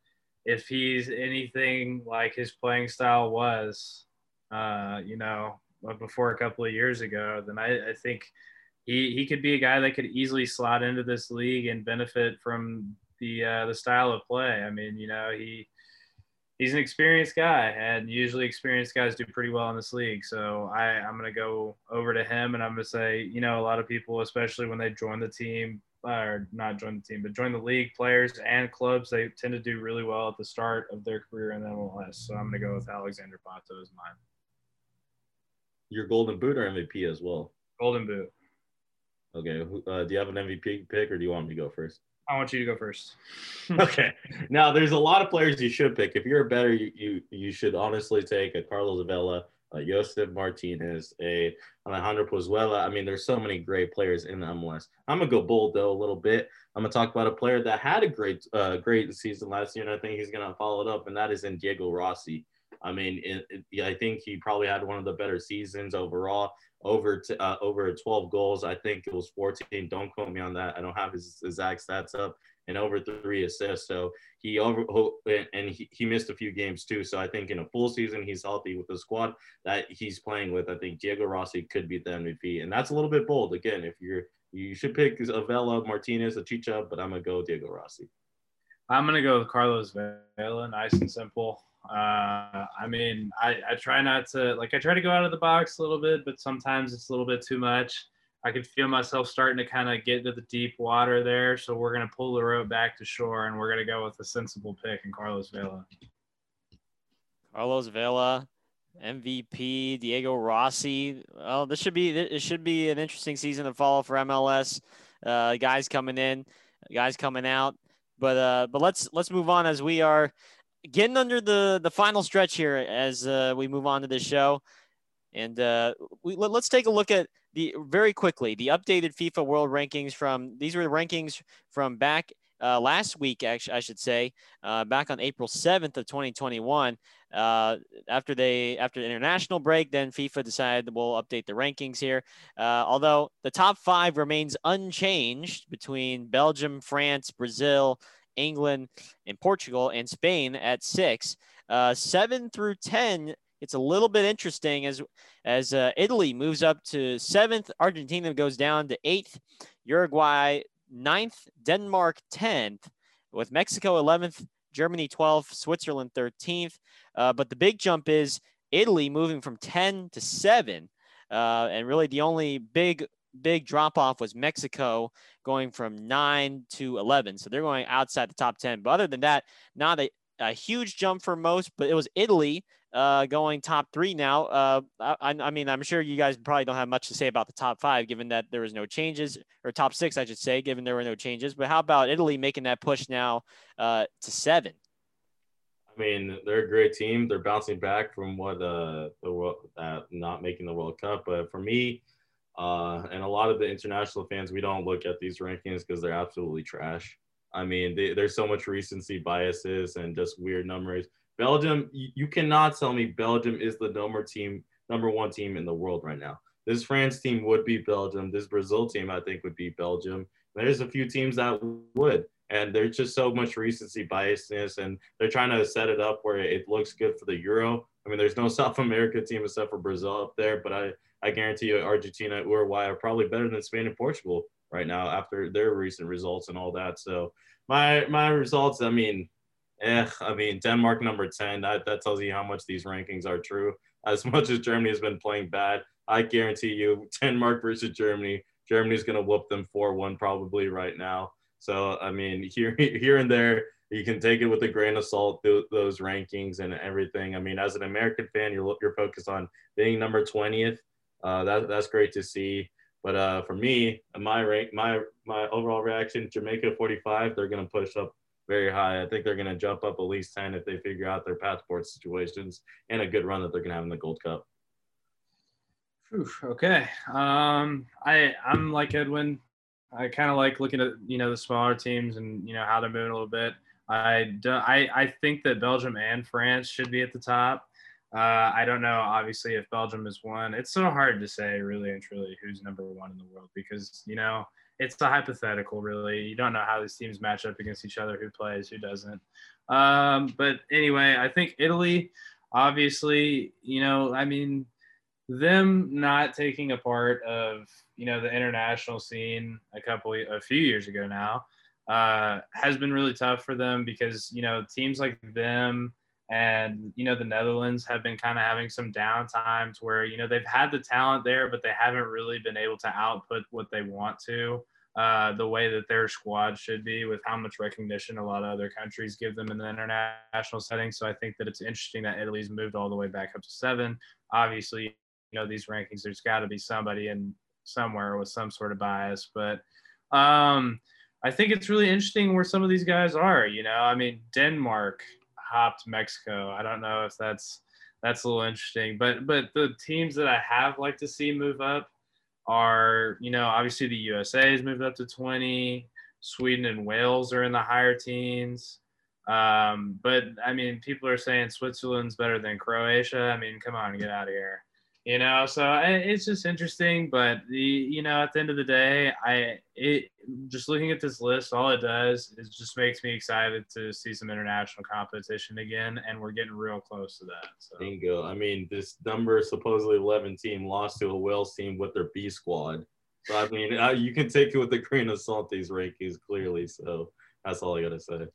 If he's anything like his playing style was, uh, you know, before a couple of years ago, then I, I think he he could be a guy that could easily slot into this league and benefit from the uh, the style of play. I mean, you know, he he's an experienced guy, and usually experienced guys do pretty well in this league. So I, I'm going to go over to him, and I'm going to say, you know, a lot of people, especially when they join the team, or not join the team, but join the league, players and clubs, they tend to do really well at the start of their career in M L S. So I'm going to go with Alexander Pato as mine. Your Golden Boot or M V P as well? Golden Boot. Okay. Uh, do you have an M V P pick or do you want me to go first? I want you to go first. Okay. Now, there's a lot of players you should pick. If you're a better, you you, you should honestly take a Carlos Vela, Uh, Josef Martinez, a Alejandro Pozuela. I mean, there's so many great players in the M L S. I'm going to go bold, though, a little bit. I'm going to talk about a player that had a great uh, great season last year, and I think he's going to follow it up, and that is in Diego Rossi. I mean, it, it, I think he probably had one of the better seasons overall, over to, uh, over twelve goals. I think it was fourteen. Don't quote me on that. I don't have his exact stats up. And over three assists. So he over and he, he missed a few games too. So I think in a full season, he's healthy with the squad that he's playing with. I think Diego Rossi could be the M V P. And that's a little bit bold. Again, if you're you should pick Avella, Martinez, Achicha, but I'm gonna go Diego Rossi. I'm gonna go with Carlos Vela, nice and simple. Uh, I mean, I, I try not to, like, I try to go out of the box a little bit, but sometimes it's a little bit too much. I could feel myself starting to kind of get into the deep water there. So we're going to pull the rope back to shore, and we're going to go with a sensible pick in Carlos Vela. Carlos Vela, M V P, Diego Rossi. Oh, this should be, it should be an interesting season to follow for M L S. Uh, guys coming in, guys coming out, but, uh, but let's, let's move on as we are getting under the, the final stretch here as uh, we move on to this show. And uh, we, let's take a look at the very quickly, the updated FIFA world rankings from, these were the rankings from back uh, last week, actually, I should say, uh, back on April seventh of twenty twenty-one. Uh, after they, after the international break, then FIFA decided we'll update the rankings here. Uh, although the top five remains unchanged between Belgium, France, Brazil, England, and Portugal, and Spain at six. Uh, seven through ten, it's a little bit interesting as as uh, Italy moves up to seventh, Argentina goes down to eighth, Uruguay ninth, Denmark tenth, with Mexico eleventh, Germany twelfth, Switzerland thirteenth. Uh, but the big jump is Italy moving from ten to seven, uh, and really the only big big drop off was Mexico going from nine to eleven. So they're going outside the top ten. But other than that, not a, a huge jump for most, but it was Italy uh, going top three now. Uh, I, I mean, I'm sure you guys probably don't have much to say about the top five, given that there was no changes, or top six, I should say, given there were no changes. But how about Italy making that push now uh, to seven? I mean, they're a great team. They're bouncing back from what uh, the world, uh, not making the World Cup. But for me, Uh, and a lot of the international fans, we don't look at these rankings because they're absolutely trash. I mean, they, there's so much recency biases and just weird numbers. Belgium, you, you cannot tell me Belgium is the number team, number one team in the world right now. This France team would be Belgium. This Brazil team, I think, would be Belgium. There's a few teams that would. And there's just so much recency biasness, and they're trying to set it up where it looks good for the Euro. I mean, there's no South America team except for Brazil up there, but I, I guarantee you Argentina, Uruguay are probably better than Spain and Portugal right now after their recent results and all that. So my my results, I mean, eh, I mean, Denmark number ten, that, that tells you how much these rankings are true. As much as Germany has been playing bad, I guarantee you Denmark versus Germany, Germany's going to whoop them four one probably right now. So, I mean, here here and there, you can take it with a grain of salt, th- those rankings and everything. I mean, as an American fan, you're, you're focused on being number twentieth. Uh, that that's great to see, but uh, for me, my rank, my my overall reaction, Jamaica forty-five. They're gonna push up very high. I think they're gonna jump up at least ten if they figure out their passport situations and a good run that they're gonna have in the Gold Cup. Oof, okay, um, I I'm like Edwin. I kind of like looking at you know the smaller teams and you know how they're moving a little bit. I don't, I I think that Belgium and France should be at the top. Uh, I don't know, obviously, if Belgium is one. It's so hard to say, really and truly, who's number one in the world because, you know, it's a hypothetical, really. You don't know how these teams match up against each other, who plays, who doesn't. Um, but anyway, I think Italy, obviously, you know, I mean, them not taking a part of, you know, the international scene a couple, a few years ago now uh, has been really tough for them because, you know, teams like them and, you know, the Netherlands have been kind of having some down times where, you know, they've had the talent there, but they haven't really been able to output what they want to, uh, the way that their squad should be with how much recognition a lot of other countries give them in the international setting. So I think that it's interesting that Italy's moved all the way back up to seven. Obviously, you know, these rankings, there's got to be somebody in somewhere with some sort of bias. But um, I think it's really interesting where some of these guys are, you know, I mean, Denmark hopped Mexico. I don't know if that's that's a little interesting, but but the teams that I have liked to see move up are, you know, obviously the U S A has moved up to twenty, Sweden and Wales are in the higher teens, um, but I mean people are saying Switzerland's better than Croatia. I mean, come on, get out of here, you know. So I, it's just interesting, but the you know at the end of the day, I it just looking at this list, all it does is just makes me excited to see some international competition again, and we're getting real close to that. So. Bingo. I mean, this number supposedly eleven team lost to a Wales team with their B squad. So, I mean, you can take it with a grain of salt, these rankings, clearly. So that's all I got to say.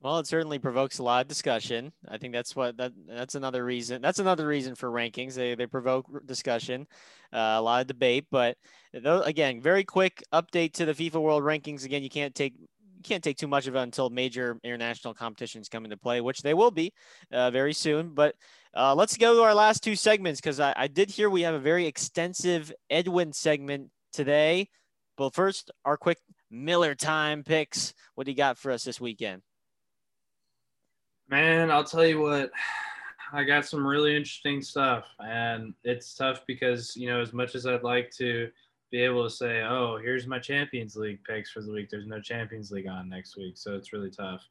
Well, it certainly provokes a lot of discussion. I think that's what that that's another reason. That's another reason for rankings. They they provoke discussion, uh, a lot of debate. But though, again, very quick update to the FIFA World Rankings. Again, you can't take you can't take too much of it until major international competitions come into play, which they will be uh, very soon. But uh, let's go to our last two segments, because I, I did hear we have a very extensive Edwin segment today. But first, our quick Miller time picks. What do you got for us this weekend? Man, I'll tell you what, I got some really interesting stuff, and it's tough because, you know, as much as I'd like to be able to say, oh, here's my Champions League picks for the week, there's no Champions League on next week, so it's really tough.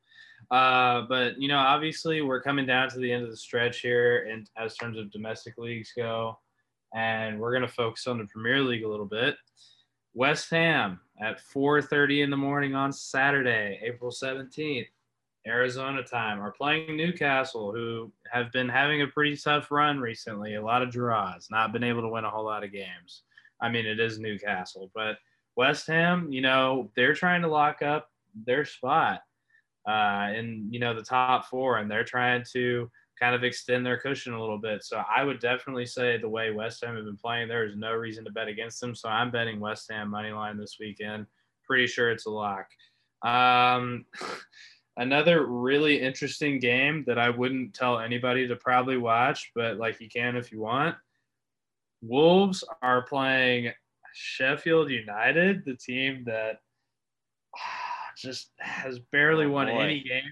Uh, but, you know, obviously we're coming down to the end of the stretch here in as terms of domestic leagues go, and we're going to focus on the Premier League a little bit. West Ham at four thirty in the morning on Saturday, April seventeenth. Arizona time, are playing Newcastle, who have been having a pretty tough run recently. A lot of draws, not been able to win a whole lot of games. I mean, it is Newcastle, but West Ham, you know, they're trying to lock up their spot uh, in, you know, the top four, and they're trying to kind of extend their cushion a little bit. So I would definitely say the way West Ham have been playing, there is no reason to bet against them. So I'm betting West Ham money line this weekend. Pretty sure it's a lock. Um, Another really interesting game that I wouldn't tell anybody to probably watch, but like you can if you want. Wolves are playing Sheffield United, the team that just has barely oh, won boy. any game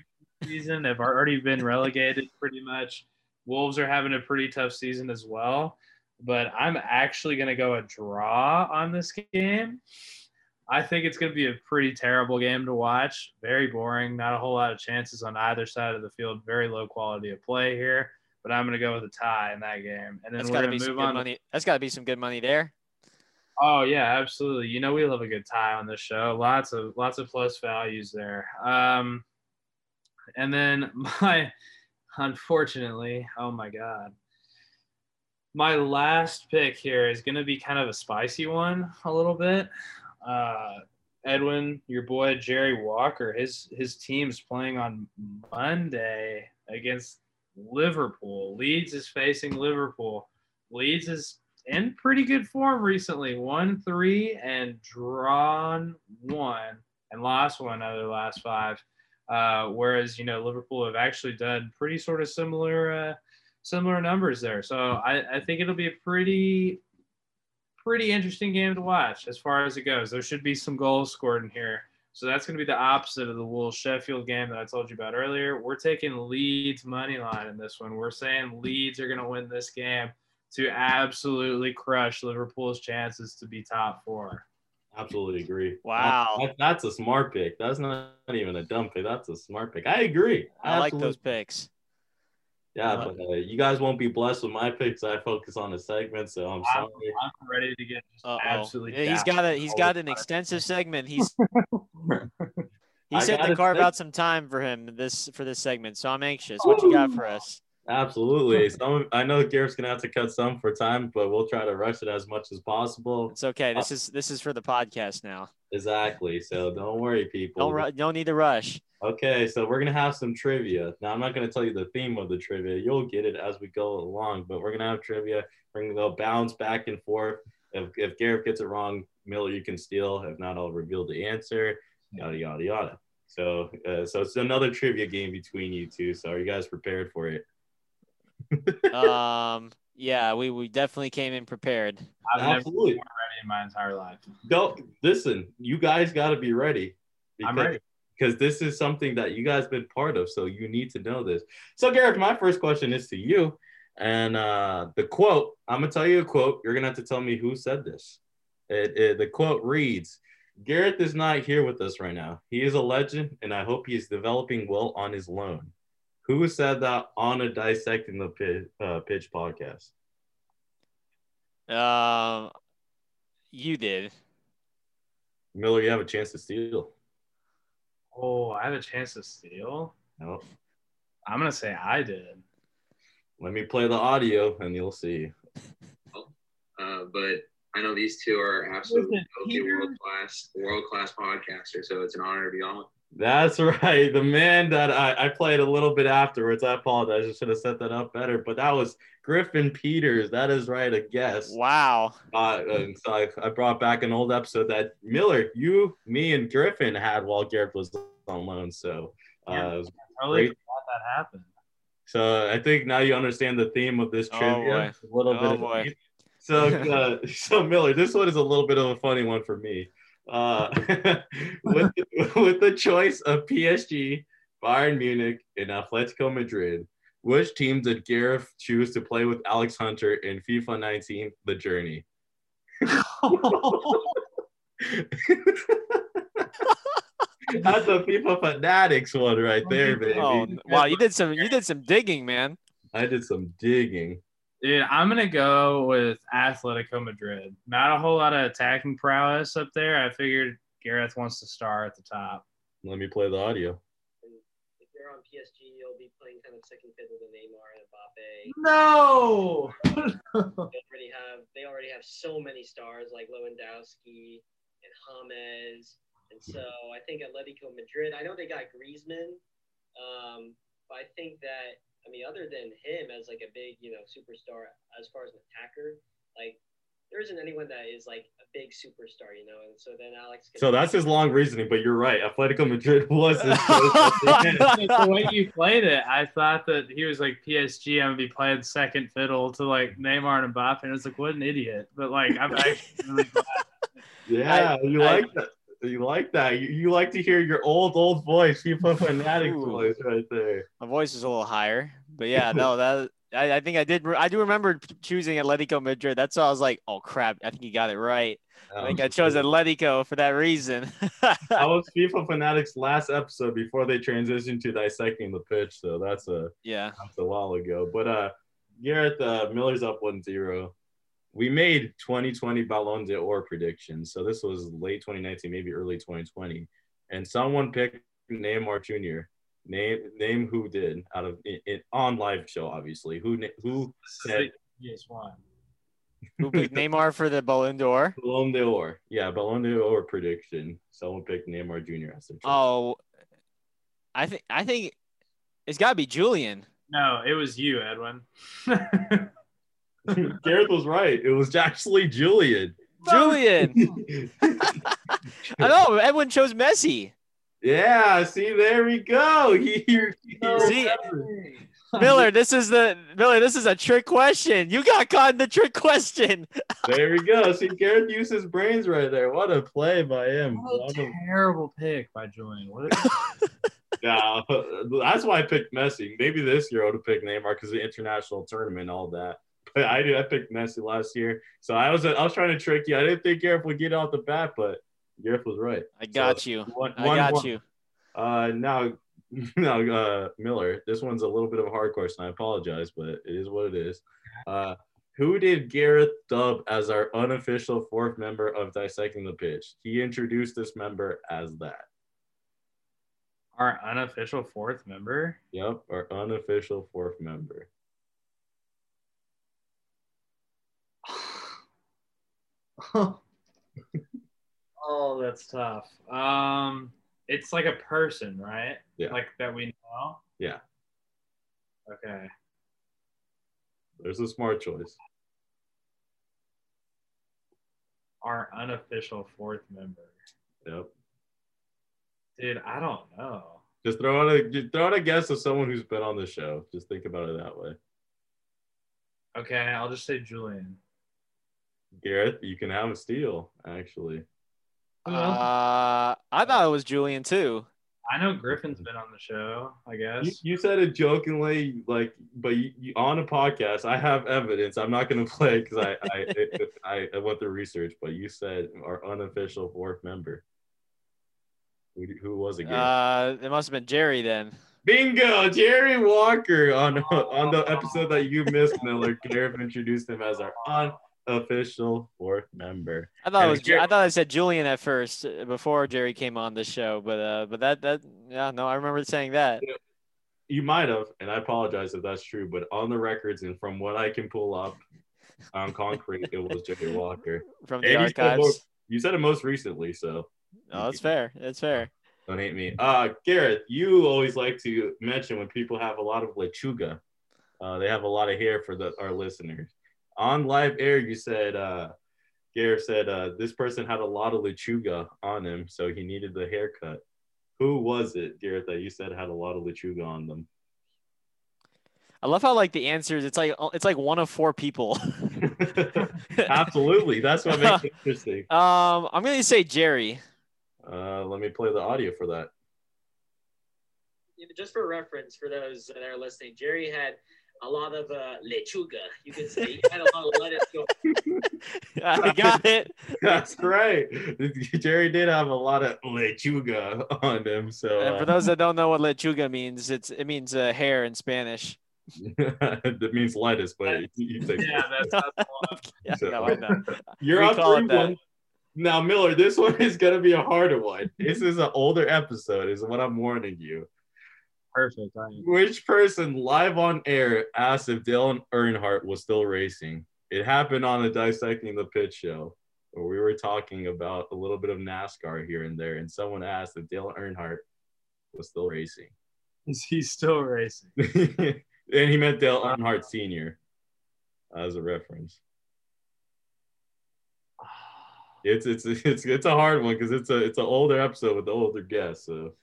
this season. They've already been relegated pretty much. Wolves are having a pretty tough season as well, but I'm actually going to go a draw on this game. I think it's going to be a pretty terrible game to watch. Very boring. Not a whole lot of chances on either side of the field. Very low quality of play here. But I'm going to go with a tie in that game. And then that's we're going to move on. Money. That's got to be some good money there. Oh, yeah, absolutely. You know, we love a good tie on this show. Lots of lots of plus values there. Um, and then my – unfortunately, oh, my God. My last pick here is going to be kind of a spicy one a little bit. Uh, Edwin, your boy Jerry Walker, his his team's playing on Monday against Liverpool. Leeds is facing Liverpool. Leeds is in pretty good form recently, won three and drawn one and lost one out of their last five. Uh, whereas, you know, Liverpool have actually done pretty sort of similar uh, similar numbers there. So I, I think it'll be a pretty – pretty interesting game to watch as far as it goes. There should be some goals scored in here. So that's going to be the opposite of the Wolves Sheffield game that I told you about earlier. We're taking Leeds money line in this one. We're saying Leeds are going to win this game to absolutely crush Liverpool's chances to be top four. Absolutely agree. Wow. That, that, that's a smart pick. That's not even a dumb pick. That's a smart pick. I agree. I absolutely. Like those picks. Yeah, but uh, you guys won't be blessed with my picks. I focus on the segment, so I'm sorry. I'm, I'm ready to get Uh-oh. absolutely. Yeah, he's got a he's got an extensive segment. He's he said to carve out some time for him this for this segment, so I'm anxious. What you got for us? Absolutely. Some I know Gareth's gonna have to cut some for time, but we'll try to rush it as much as possible. It's okay. This is this is for the podcast now. Exactly. So don't worry, people. Don't, ru- don't need to rush. Okay, so we're going to have some trivia. Now, I'm not going to tell you the theme of the trivia. You'll get it as we go along, but we're going to have trivia. We're going to go bounce back and forth. If, if Gareth gets it wrong, Miller, you can steal. If not, I'll reveal the answer, yada, yada, yada. So, uh, so it's another trivia game between you two. So are you guys prepared for it? um. Yeah, we, we definitely came in prepared. I've Absolutely. never been ready in my entire life. Don't, listen, you guys got to be ready. Because- I'm ready. Because this is something that you guys have been part of, so you need to know this. So, Gareth, my first question is to you. And uh, the quote, I'm going to tell you a quote. You're going to have to tell me who said this. It, it, the quote reads, Gareth is not here with us right now. He is a legend, and I hope he is developing well on his loan. Who said that on a Dissecting the Pitch, uh, pitch podcast? Uh, you did. Miller, you have a chance to steal. Oh, I have a chance to steal? Nope. I'm going to say I did. Let me play the audio, and you'll see. Uh, but I know these two are absolutely world-class world-class podcasters, so it's an honor to be on with That's right. The man that I, I played a little bit afterwards. I apologize. I should have set that up better. But that was Griffin Peters. That is right, a guest. Wow. Uh, and so I, I brought back an old episode that Miller, you, me, and Griffin had while Gareth was on loan. So uh, yeah, it was totally great. That happened. So I think now you understand the theme of this trivia. Oh, a little oh, bit. Boy. So, uh, so Miller, this one is a little bit of a funny one for me. Uh, with, with the choice of P S G, Bayern Munich, and Atletico Madrid, which team did Gareth choose to play with Alex Hunter in FIFA nineteen, The Journey? That's a FIFA Fanatics one right there, baby. Oh, wow, you did some you did some digging, man. I did some digging. Dude, I'm going to go with Atletico Madrid. Not a whole lot of attacking prowess up there. I figured Gareth wants to star at the top. Let me play the audio. And if you're on P S G, you'll be playing kind of second fiddle to Neymar and Mbappe. No! they, already have, they already have so many stars like Lewandowski and James. And so I think Atletico Madrid, I know they got Griezmann, um, but I think that I mean, other than him as like a big, you know, superstar as far as an attacker, like there isn't anyone that is like a big superstar, you know. And so then Alex. So that's his long reasoning, but you're right. Atletico Madrid was his the way you played it. I thought that he was like P S G. I'm gonna be playing second fiddle to like Neymar and Mbappe, and it's like what an idiot. But like I'm actually really glad. Yeah, I, you I, like that. You like that. You, you like to hear your old, old voice, FIFA Fanatics voice right there. My voice is a little higher, but yeah, no, that I, I think I did. I do remember choosing Atletico Madrid. That's why I was like, oh crap, I think you got it right. Um, I think I chose Atletico for that reason. I was FIFA Fanatics last episode before they transitioned to dissecting the pitch, so that's a yeah, that's a while ago. But uh, Gareth uh, Miller's up one zero. We made twenty twenty Ballon d'Or predictions. So this was late twenty nineteen, maybe early twenty twenty. And someone picked Neymar Junior Name name who did out of it on live show, obviously. Who who said yes one? Who picked Neymar for the Ballon d'Or? Ballon d'Or, yeah, Ballon d'Or prediction. Someone picked Neymar Junior as their choice. Oh, I think I think it's got to be Julian. No, it was you, Edwin. Gareth was right. It was actually Julian. Julian. I know. Edwin chose Messi. Yeah. See, there we go. He, he, he see, Miller. This is the Miller. This is a trick question. You got caught in the trick question. There we go. See, Gareth used his brains right there. What a play by him. What a terrible pick by Julian. What a- yeah, that's why I picked Messi. Maybe this year I would have picked Neymar because of the international tournament, all that. I did. I picked Messi last year, so I was I was trying to trick you. I didn't think Gareth would get out the bat, but Gareth was right. I got so, you. One, I got one. you. Uh, now, now, uh, Miller. This one's a little bit of a hard question. I apologize, but it is what it is. Uh, who did Gareth dub as our unofficial fourth member of Dissecting the Pitch? He introduced this member as that. Our unofficial fourth member. Yep, our unofficial fourth member. Oh, that's tough. Um, it's like a person, right? Yeah. Like that we know. Yeah. Okay. There's a smart choice. Our unofficial fourth member. Yep. Dude, I don't know. Just throw out a just throw out a guess of someone who's been on the show. Just think about it that way. Okay, I'll just say Julian. Gareth, you can have a steal, actually. Uh, I thought it was Julian, too. I know Griffin's been on the show, I guess. You, you said it jokingly, like, but you, you, on a podcast, I have evidence. I'm not going to play because I I, it, I I went through research, but you said our unofficial fourth member. Who, who was it, Gareth? Uh, it must have been Jerry, then. Bingo, Jerry Walker on, on the episode that you missed, Miller. Gareth introduced him as our on. Official fourth member. I thought and it was. Gareth, I thought I said Julian at first before Jerry came on the show, but uh, but that that yeah no, I remember saying that. You might have, and I apologize if that's true, but on the records and from what I can pull up on concrete, it was Jerry Walker from the and archives. You said, more, you said it most recently, so. No, that's fair. That's fair. Don't hate me. Uh, Gareth, you always like to mention when people have a lot of lechuga. Uh, they have a lot of hair for the, our listeners. On live air, you said, uh, Gareth said, uh, this person had a lot of lechuga on him, so he needed the haircut. Who was it, Gareth, that you said had a lot of lechuga on them? I love how, like, the answers, it's like it's like one of four people. Absolutely. That's what makes it interesting. Um, I'm going to say Jerry. Uh, let me play the audio for that. Just for reference, for those that are listening, Jerry had a lot of uh, lechuga, you could say. He had a lot of lettuce going. I got it. That's right. Jerry did have a lot of lechuga on him. So, uh... for those that don't know what lechuga means, it's it means uh, hair in Spanish. That means lettuce, but you say yeah, that's, that's a lot. Yeah, so, I like that. You're up three one. Now, Miller, this one is going to be a harder one. This is an older episode, is what I'm warning you. Perfect. Which person live on air asked if Dale Earnhardt was still racing? It happened on a Dissecting the Pit show where we were talking about a little bit of NASCAR here and there, and someone asked if Dale Earnhardt was still racing. Is he still racing? And he meant Dale Earnhardt Senior as a reference. It's it's it's it's a hard one because it's a it's an older episode with the older guests. So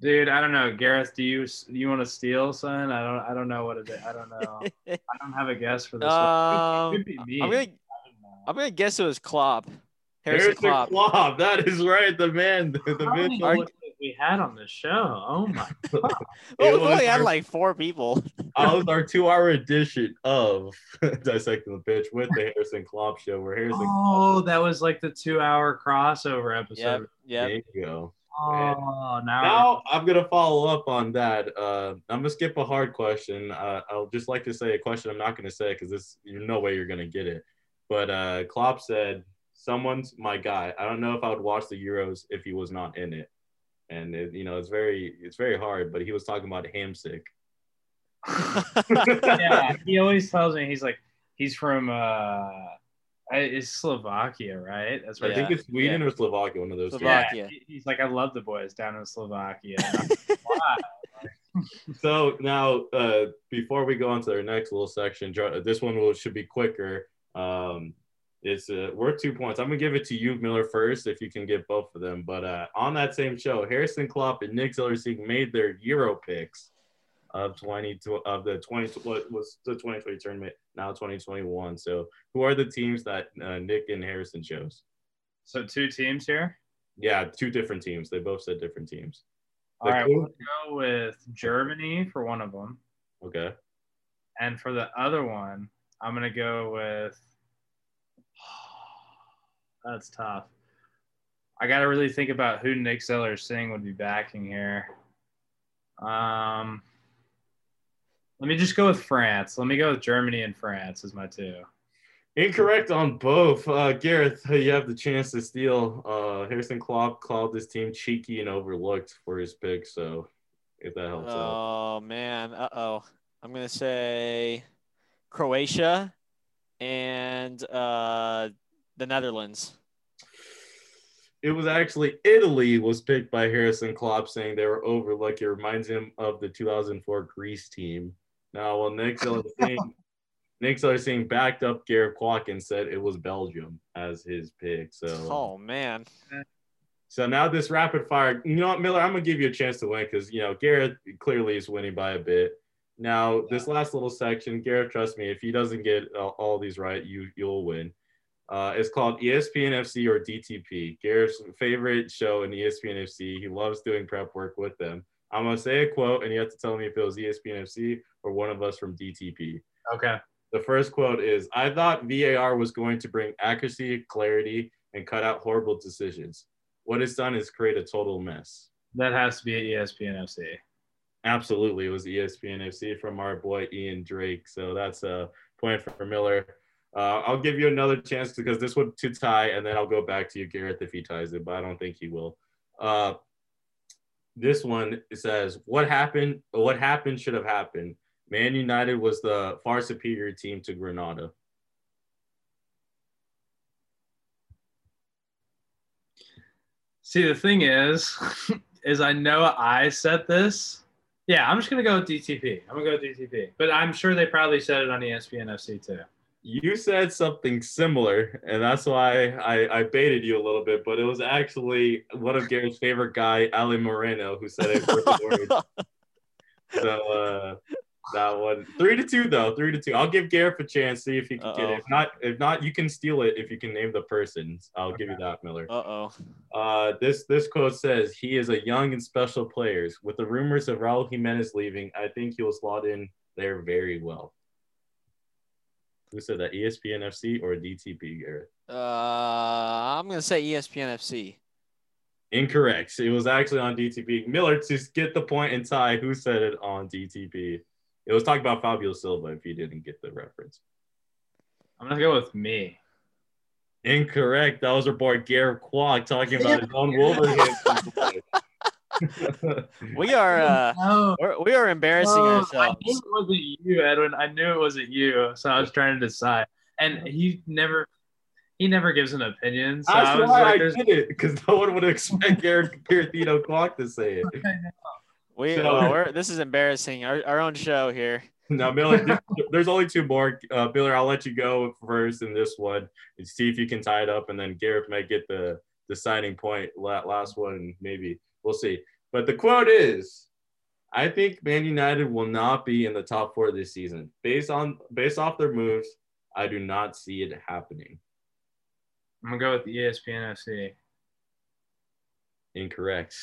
dude, I don't know, Gareth. Do you you want to steal, son? I don't I don't know what it is. I don't know. I don't have a guess for this. Um, one. It could be me. I'm gonna I'm gonna guess it was Klopp. Harrison Klopp. Klopp. That is right. The man. The, the man. Are, we had on the show. Oh my god. Well, we only had our, like four people. I was our two hour edition of Dissecting the Pitch with the Harrison Klopp show where Harrison Oh, Klopp. That was like the two hour crossover episode. Yeah. Yep. There you go. Oh, now, now I'm gonna follow up on that. Uh I'm gonna skip a hard question. Uh I'll just like to say a question I'm not gonna say because this there's no way you're gonna get it. But uh Klopp said someone's my guy. I don't know if I would watch the Euros if he was not in it. And, it, you know, it's very it's very hard, but he was talking about Hamsick. Yeah, he always tells me, he's like, he's from, uh, it's Slovakia, right? That's right. Yeah. I think it's Sweden yeah. or Slovakia, one of those Slovakia. Two. Yeah, he's like, I love the boys down in Slovakia. Like, wow. So now, uh, before we go on to our next little section, this one will should be quicker. Um It's uh, worth two points. I'm going to give it to you, Miller, first, if you can get both of them. But uh, on that same show, Harrison Klopp and Nick Zillersing made their Euro picks of twenty of the twenty what was the twenty twenty tournament, now twenty twenty-one. So who are the teams that uh, Nick and Harrison chose? So two teams here? Yeah, two different teams. They both said different teams. All the right, cool. We'll go with Germany for one of them. Okay. And for the other one, I'm going to go with – that's tough. I got to really think about who Nick Zillersing would be backing here. Um, let me just go with France. Let me go with Germany and France as my two. Incorrect on both. Uh, Gareth, you have the chance to steal. Uh, Harrison Klopp called this team cheeky and overlooked for his pick, so if that helps oh, out. Oh, man. Uh-oh. I'm going to say Croatia and uh, – the Netherlands. It was actually Italy was picked by Harrison Klopp, saying they were overlooked. It reminds him of the two thousand four Greece team. Now, while Nick Zillersing backed up Gareth Kwok and said it was Belgium as his pick. So, oh, man. So now this rapid fire. You know what, Miller, I'm going to give you a chance to win because, you know, Gareth clearly is winning by a bit. Now, this last little section, Gareth, trust me, if he doesn't get uh, all these right, you, you'll win. Uh, it's called E S P N F C or D T P. Gareth's favorite show in E S P N F C. He loves doing prep work with them. I'm going to say a quote, and you have to tell me if it was E S P N F C or one of us from D T P. Okay. The first quote is, I thought V A R was going to bring accuracy, clarity, and cut out horrible decisions. What it's done is create a total mess. That has to be E S P N F C. Absolutely. It was E S P N F C from our boy Ian Drake. So that's a point for Miller. Uh, I'll give you another chance because this one to tie, and then I'll go back to you, Gareth, if he ties it, but I don't think he will. Uh, this one says, what happened, what happened should have happened. Man United was the far superior team to Granada. See, the thing is, is I know I said this. Yeah, I'm just going to go with D T P. I'm going to go with D T P. But I'm sure they probably said it on E S P N F C too. You said something similar, and that's why I, I baited you a little bit, but it was actually one of Garrett's favorite guy, Ali Moreno, who said it for the word. So uh, that one. Three to two, though. Three to two. I'll give Gareth a chance, see if he can Uh-oh. get it. If not, if not, you can steal it if you can name the person. I'll okay. give you that, Miller. Uh-oh. Uh, this, this quote says, he is a young and special player. With the rumors of Raul Jimenez leaving, I think he will slot in there very well. Who said that, E S P N F C or D T P, Gareth? Uh, I'm going to say E S P N F C. Incorrect. It was actually on D T P. Miller, to get the point and tie, who said it on D T P? It was talking about Fabio Silva, if you didn't get the reference. I'm going to go with me. Incorrect. That was our boy Gareth Kwok talking about his own Wolverhampton. we are uh no. we're, we are embarrassing no, ourselves. I knew it wasn't you, Edwin. I knew it wasn't you, so I was trying to decide. And he never he never gives an opinion. So That's I was why like, I there's... did it because no one would expect Gareth Piratino Kwok to say it. We so, uh, we're, this is embarrassing. Our our own show here. Now, Miller, there's only two more. Uh, Miller, I'll let you go first in this one and see if you can tie it up, and then Gareth might get the deciding point. Last one, maybe. We'll see. But the quote is, I think Man United will not be in the top four this season. Based on based off their moves, I do not see it happening. I'm going to go with the E S P N F C. Incorrect.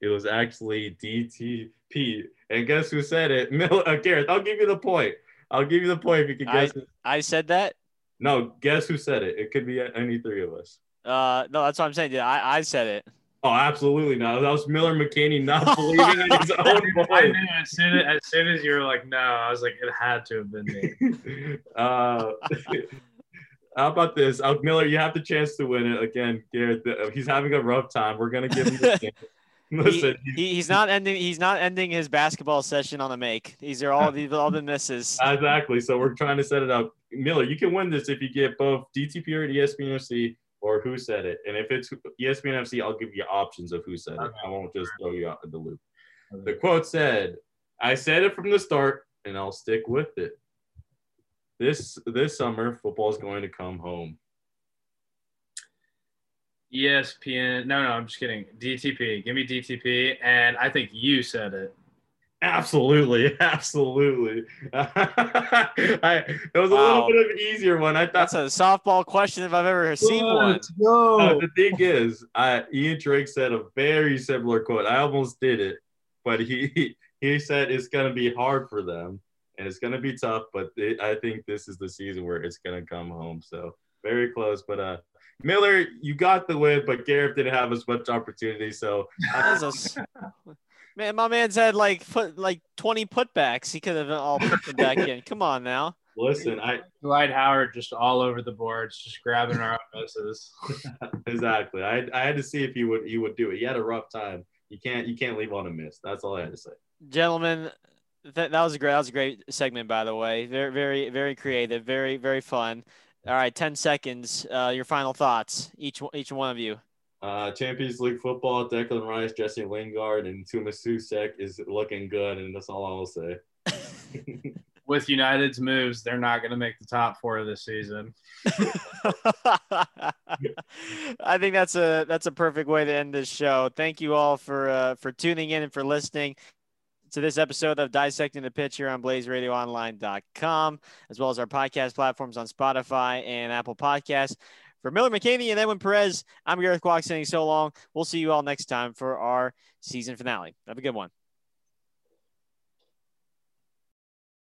It was actually D T P. And guess who said it? Miller, uh, Gareth, I'll give you the point. I'll give you the point if you can guess I, it. I said that? No, guess who said it? It could be any three of us. Uh, no, that's what I'm saying. Yeah, I, I said it. Oh, absolutely not. That was Miller McKinney not believing in his own voice. I knew as soon as, as soon as you were like, no, I was like, it had to have been me. uh, how about this? Uh, Miller, you have the chance to win it again. Gareth, he's having a rough time. We're going to give him the chance. Listen, he, he, he's not ending. He's not ending his basketball session on a make. These are all the all the misses. Exactly. So we're trying to set it up. Miller, you can win this if you get both D T P or E S P N F C. Or who said it? And if it's E S P N F C, I'll give you options of who said it. I won't just throw you out of the loop. The quote said, I said it from the start, and I'll stick with it. This this summer, football's going to come home. E S P N. No, no, I'm just kidding. D T P. Give me D T P. And I think you said it. Absolutely, absolutely. I, it was a wow. little bit of an easier one. I thought that's a softball question if I've ever seen one. No. Uh, the thing is, I, Ian Drake said a very similar quote. I almost did it, but he he said it's gonna be hard for them and it's gonna be tough. But it, I think this is the season where it's gonna come home. So very close, but uh. Miller, you got the win, but Gareth didn't have as much opportunity. So. Man, my man's had like put like twenty putbacks. He could have all put them back in. Come on now. Listen, I Dwight Howard just all over the boards, just grabbing our offenses. Exactly. I I had to see if he would he would do it. He had a rough time. You can't you can't leave on a miss. That's all I had to say. Gentlemen, that that was a great that was a great segment, by the way. Very very very creative, very very fun. All right, ten seconds. Uh, your final thoughts, each each one of you. Uh, Champions League football, Declan Rice, Jesse Lingard, and Tuma Susek is looking good, and that's all I will say. With United's moves, they're not going to make the top four this season. I think that's a that's a perfect way to end this show. Thank you all for uh, for tuning in and for listening to this episode of Dissecting the Pitch here on blaze radio online dot com, as well as our podcast platforms on Spotify and Apple Podcasts. For Miller McKinney and Edwin Perez, I'm Gareth Kwok saying so long. We'll see you all next time for our season finale. Have a good one.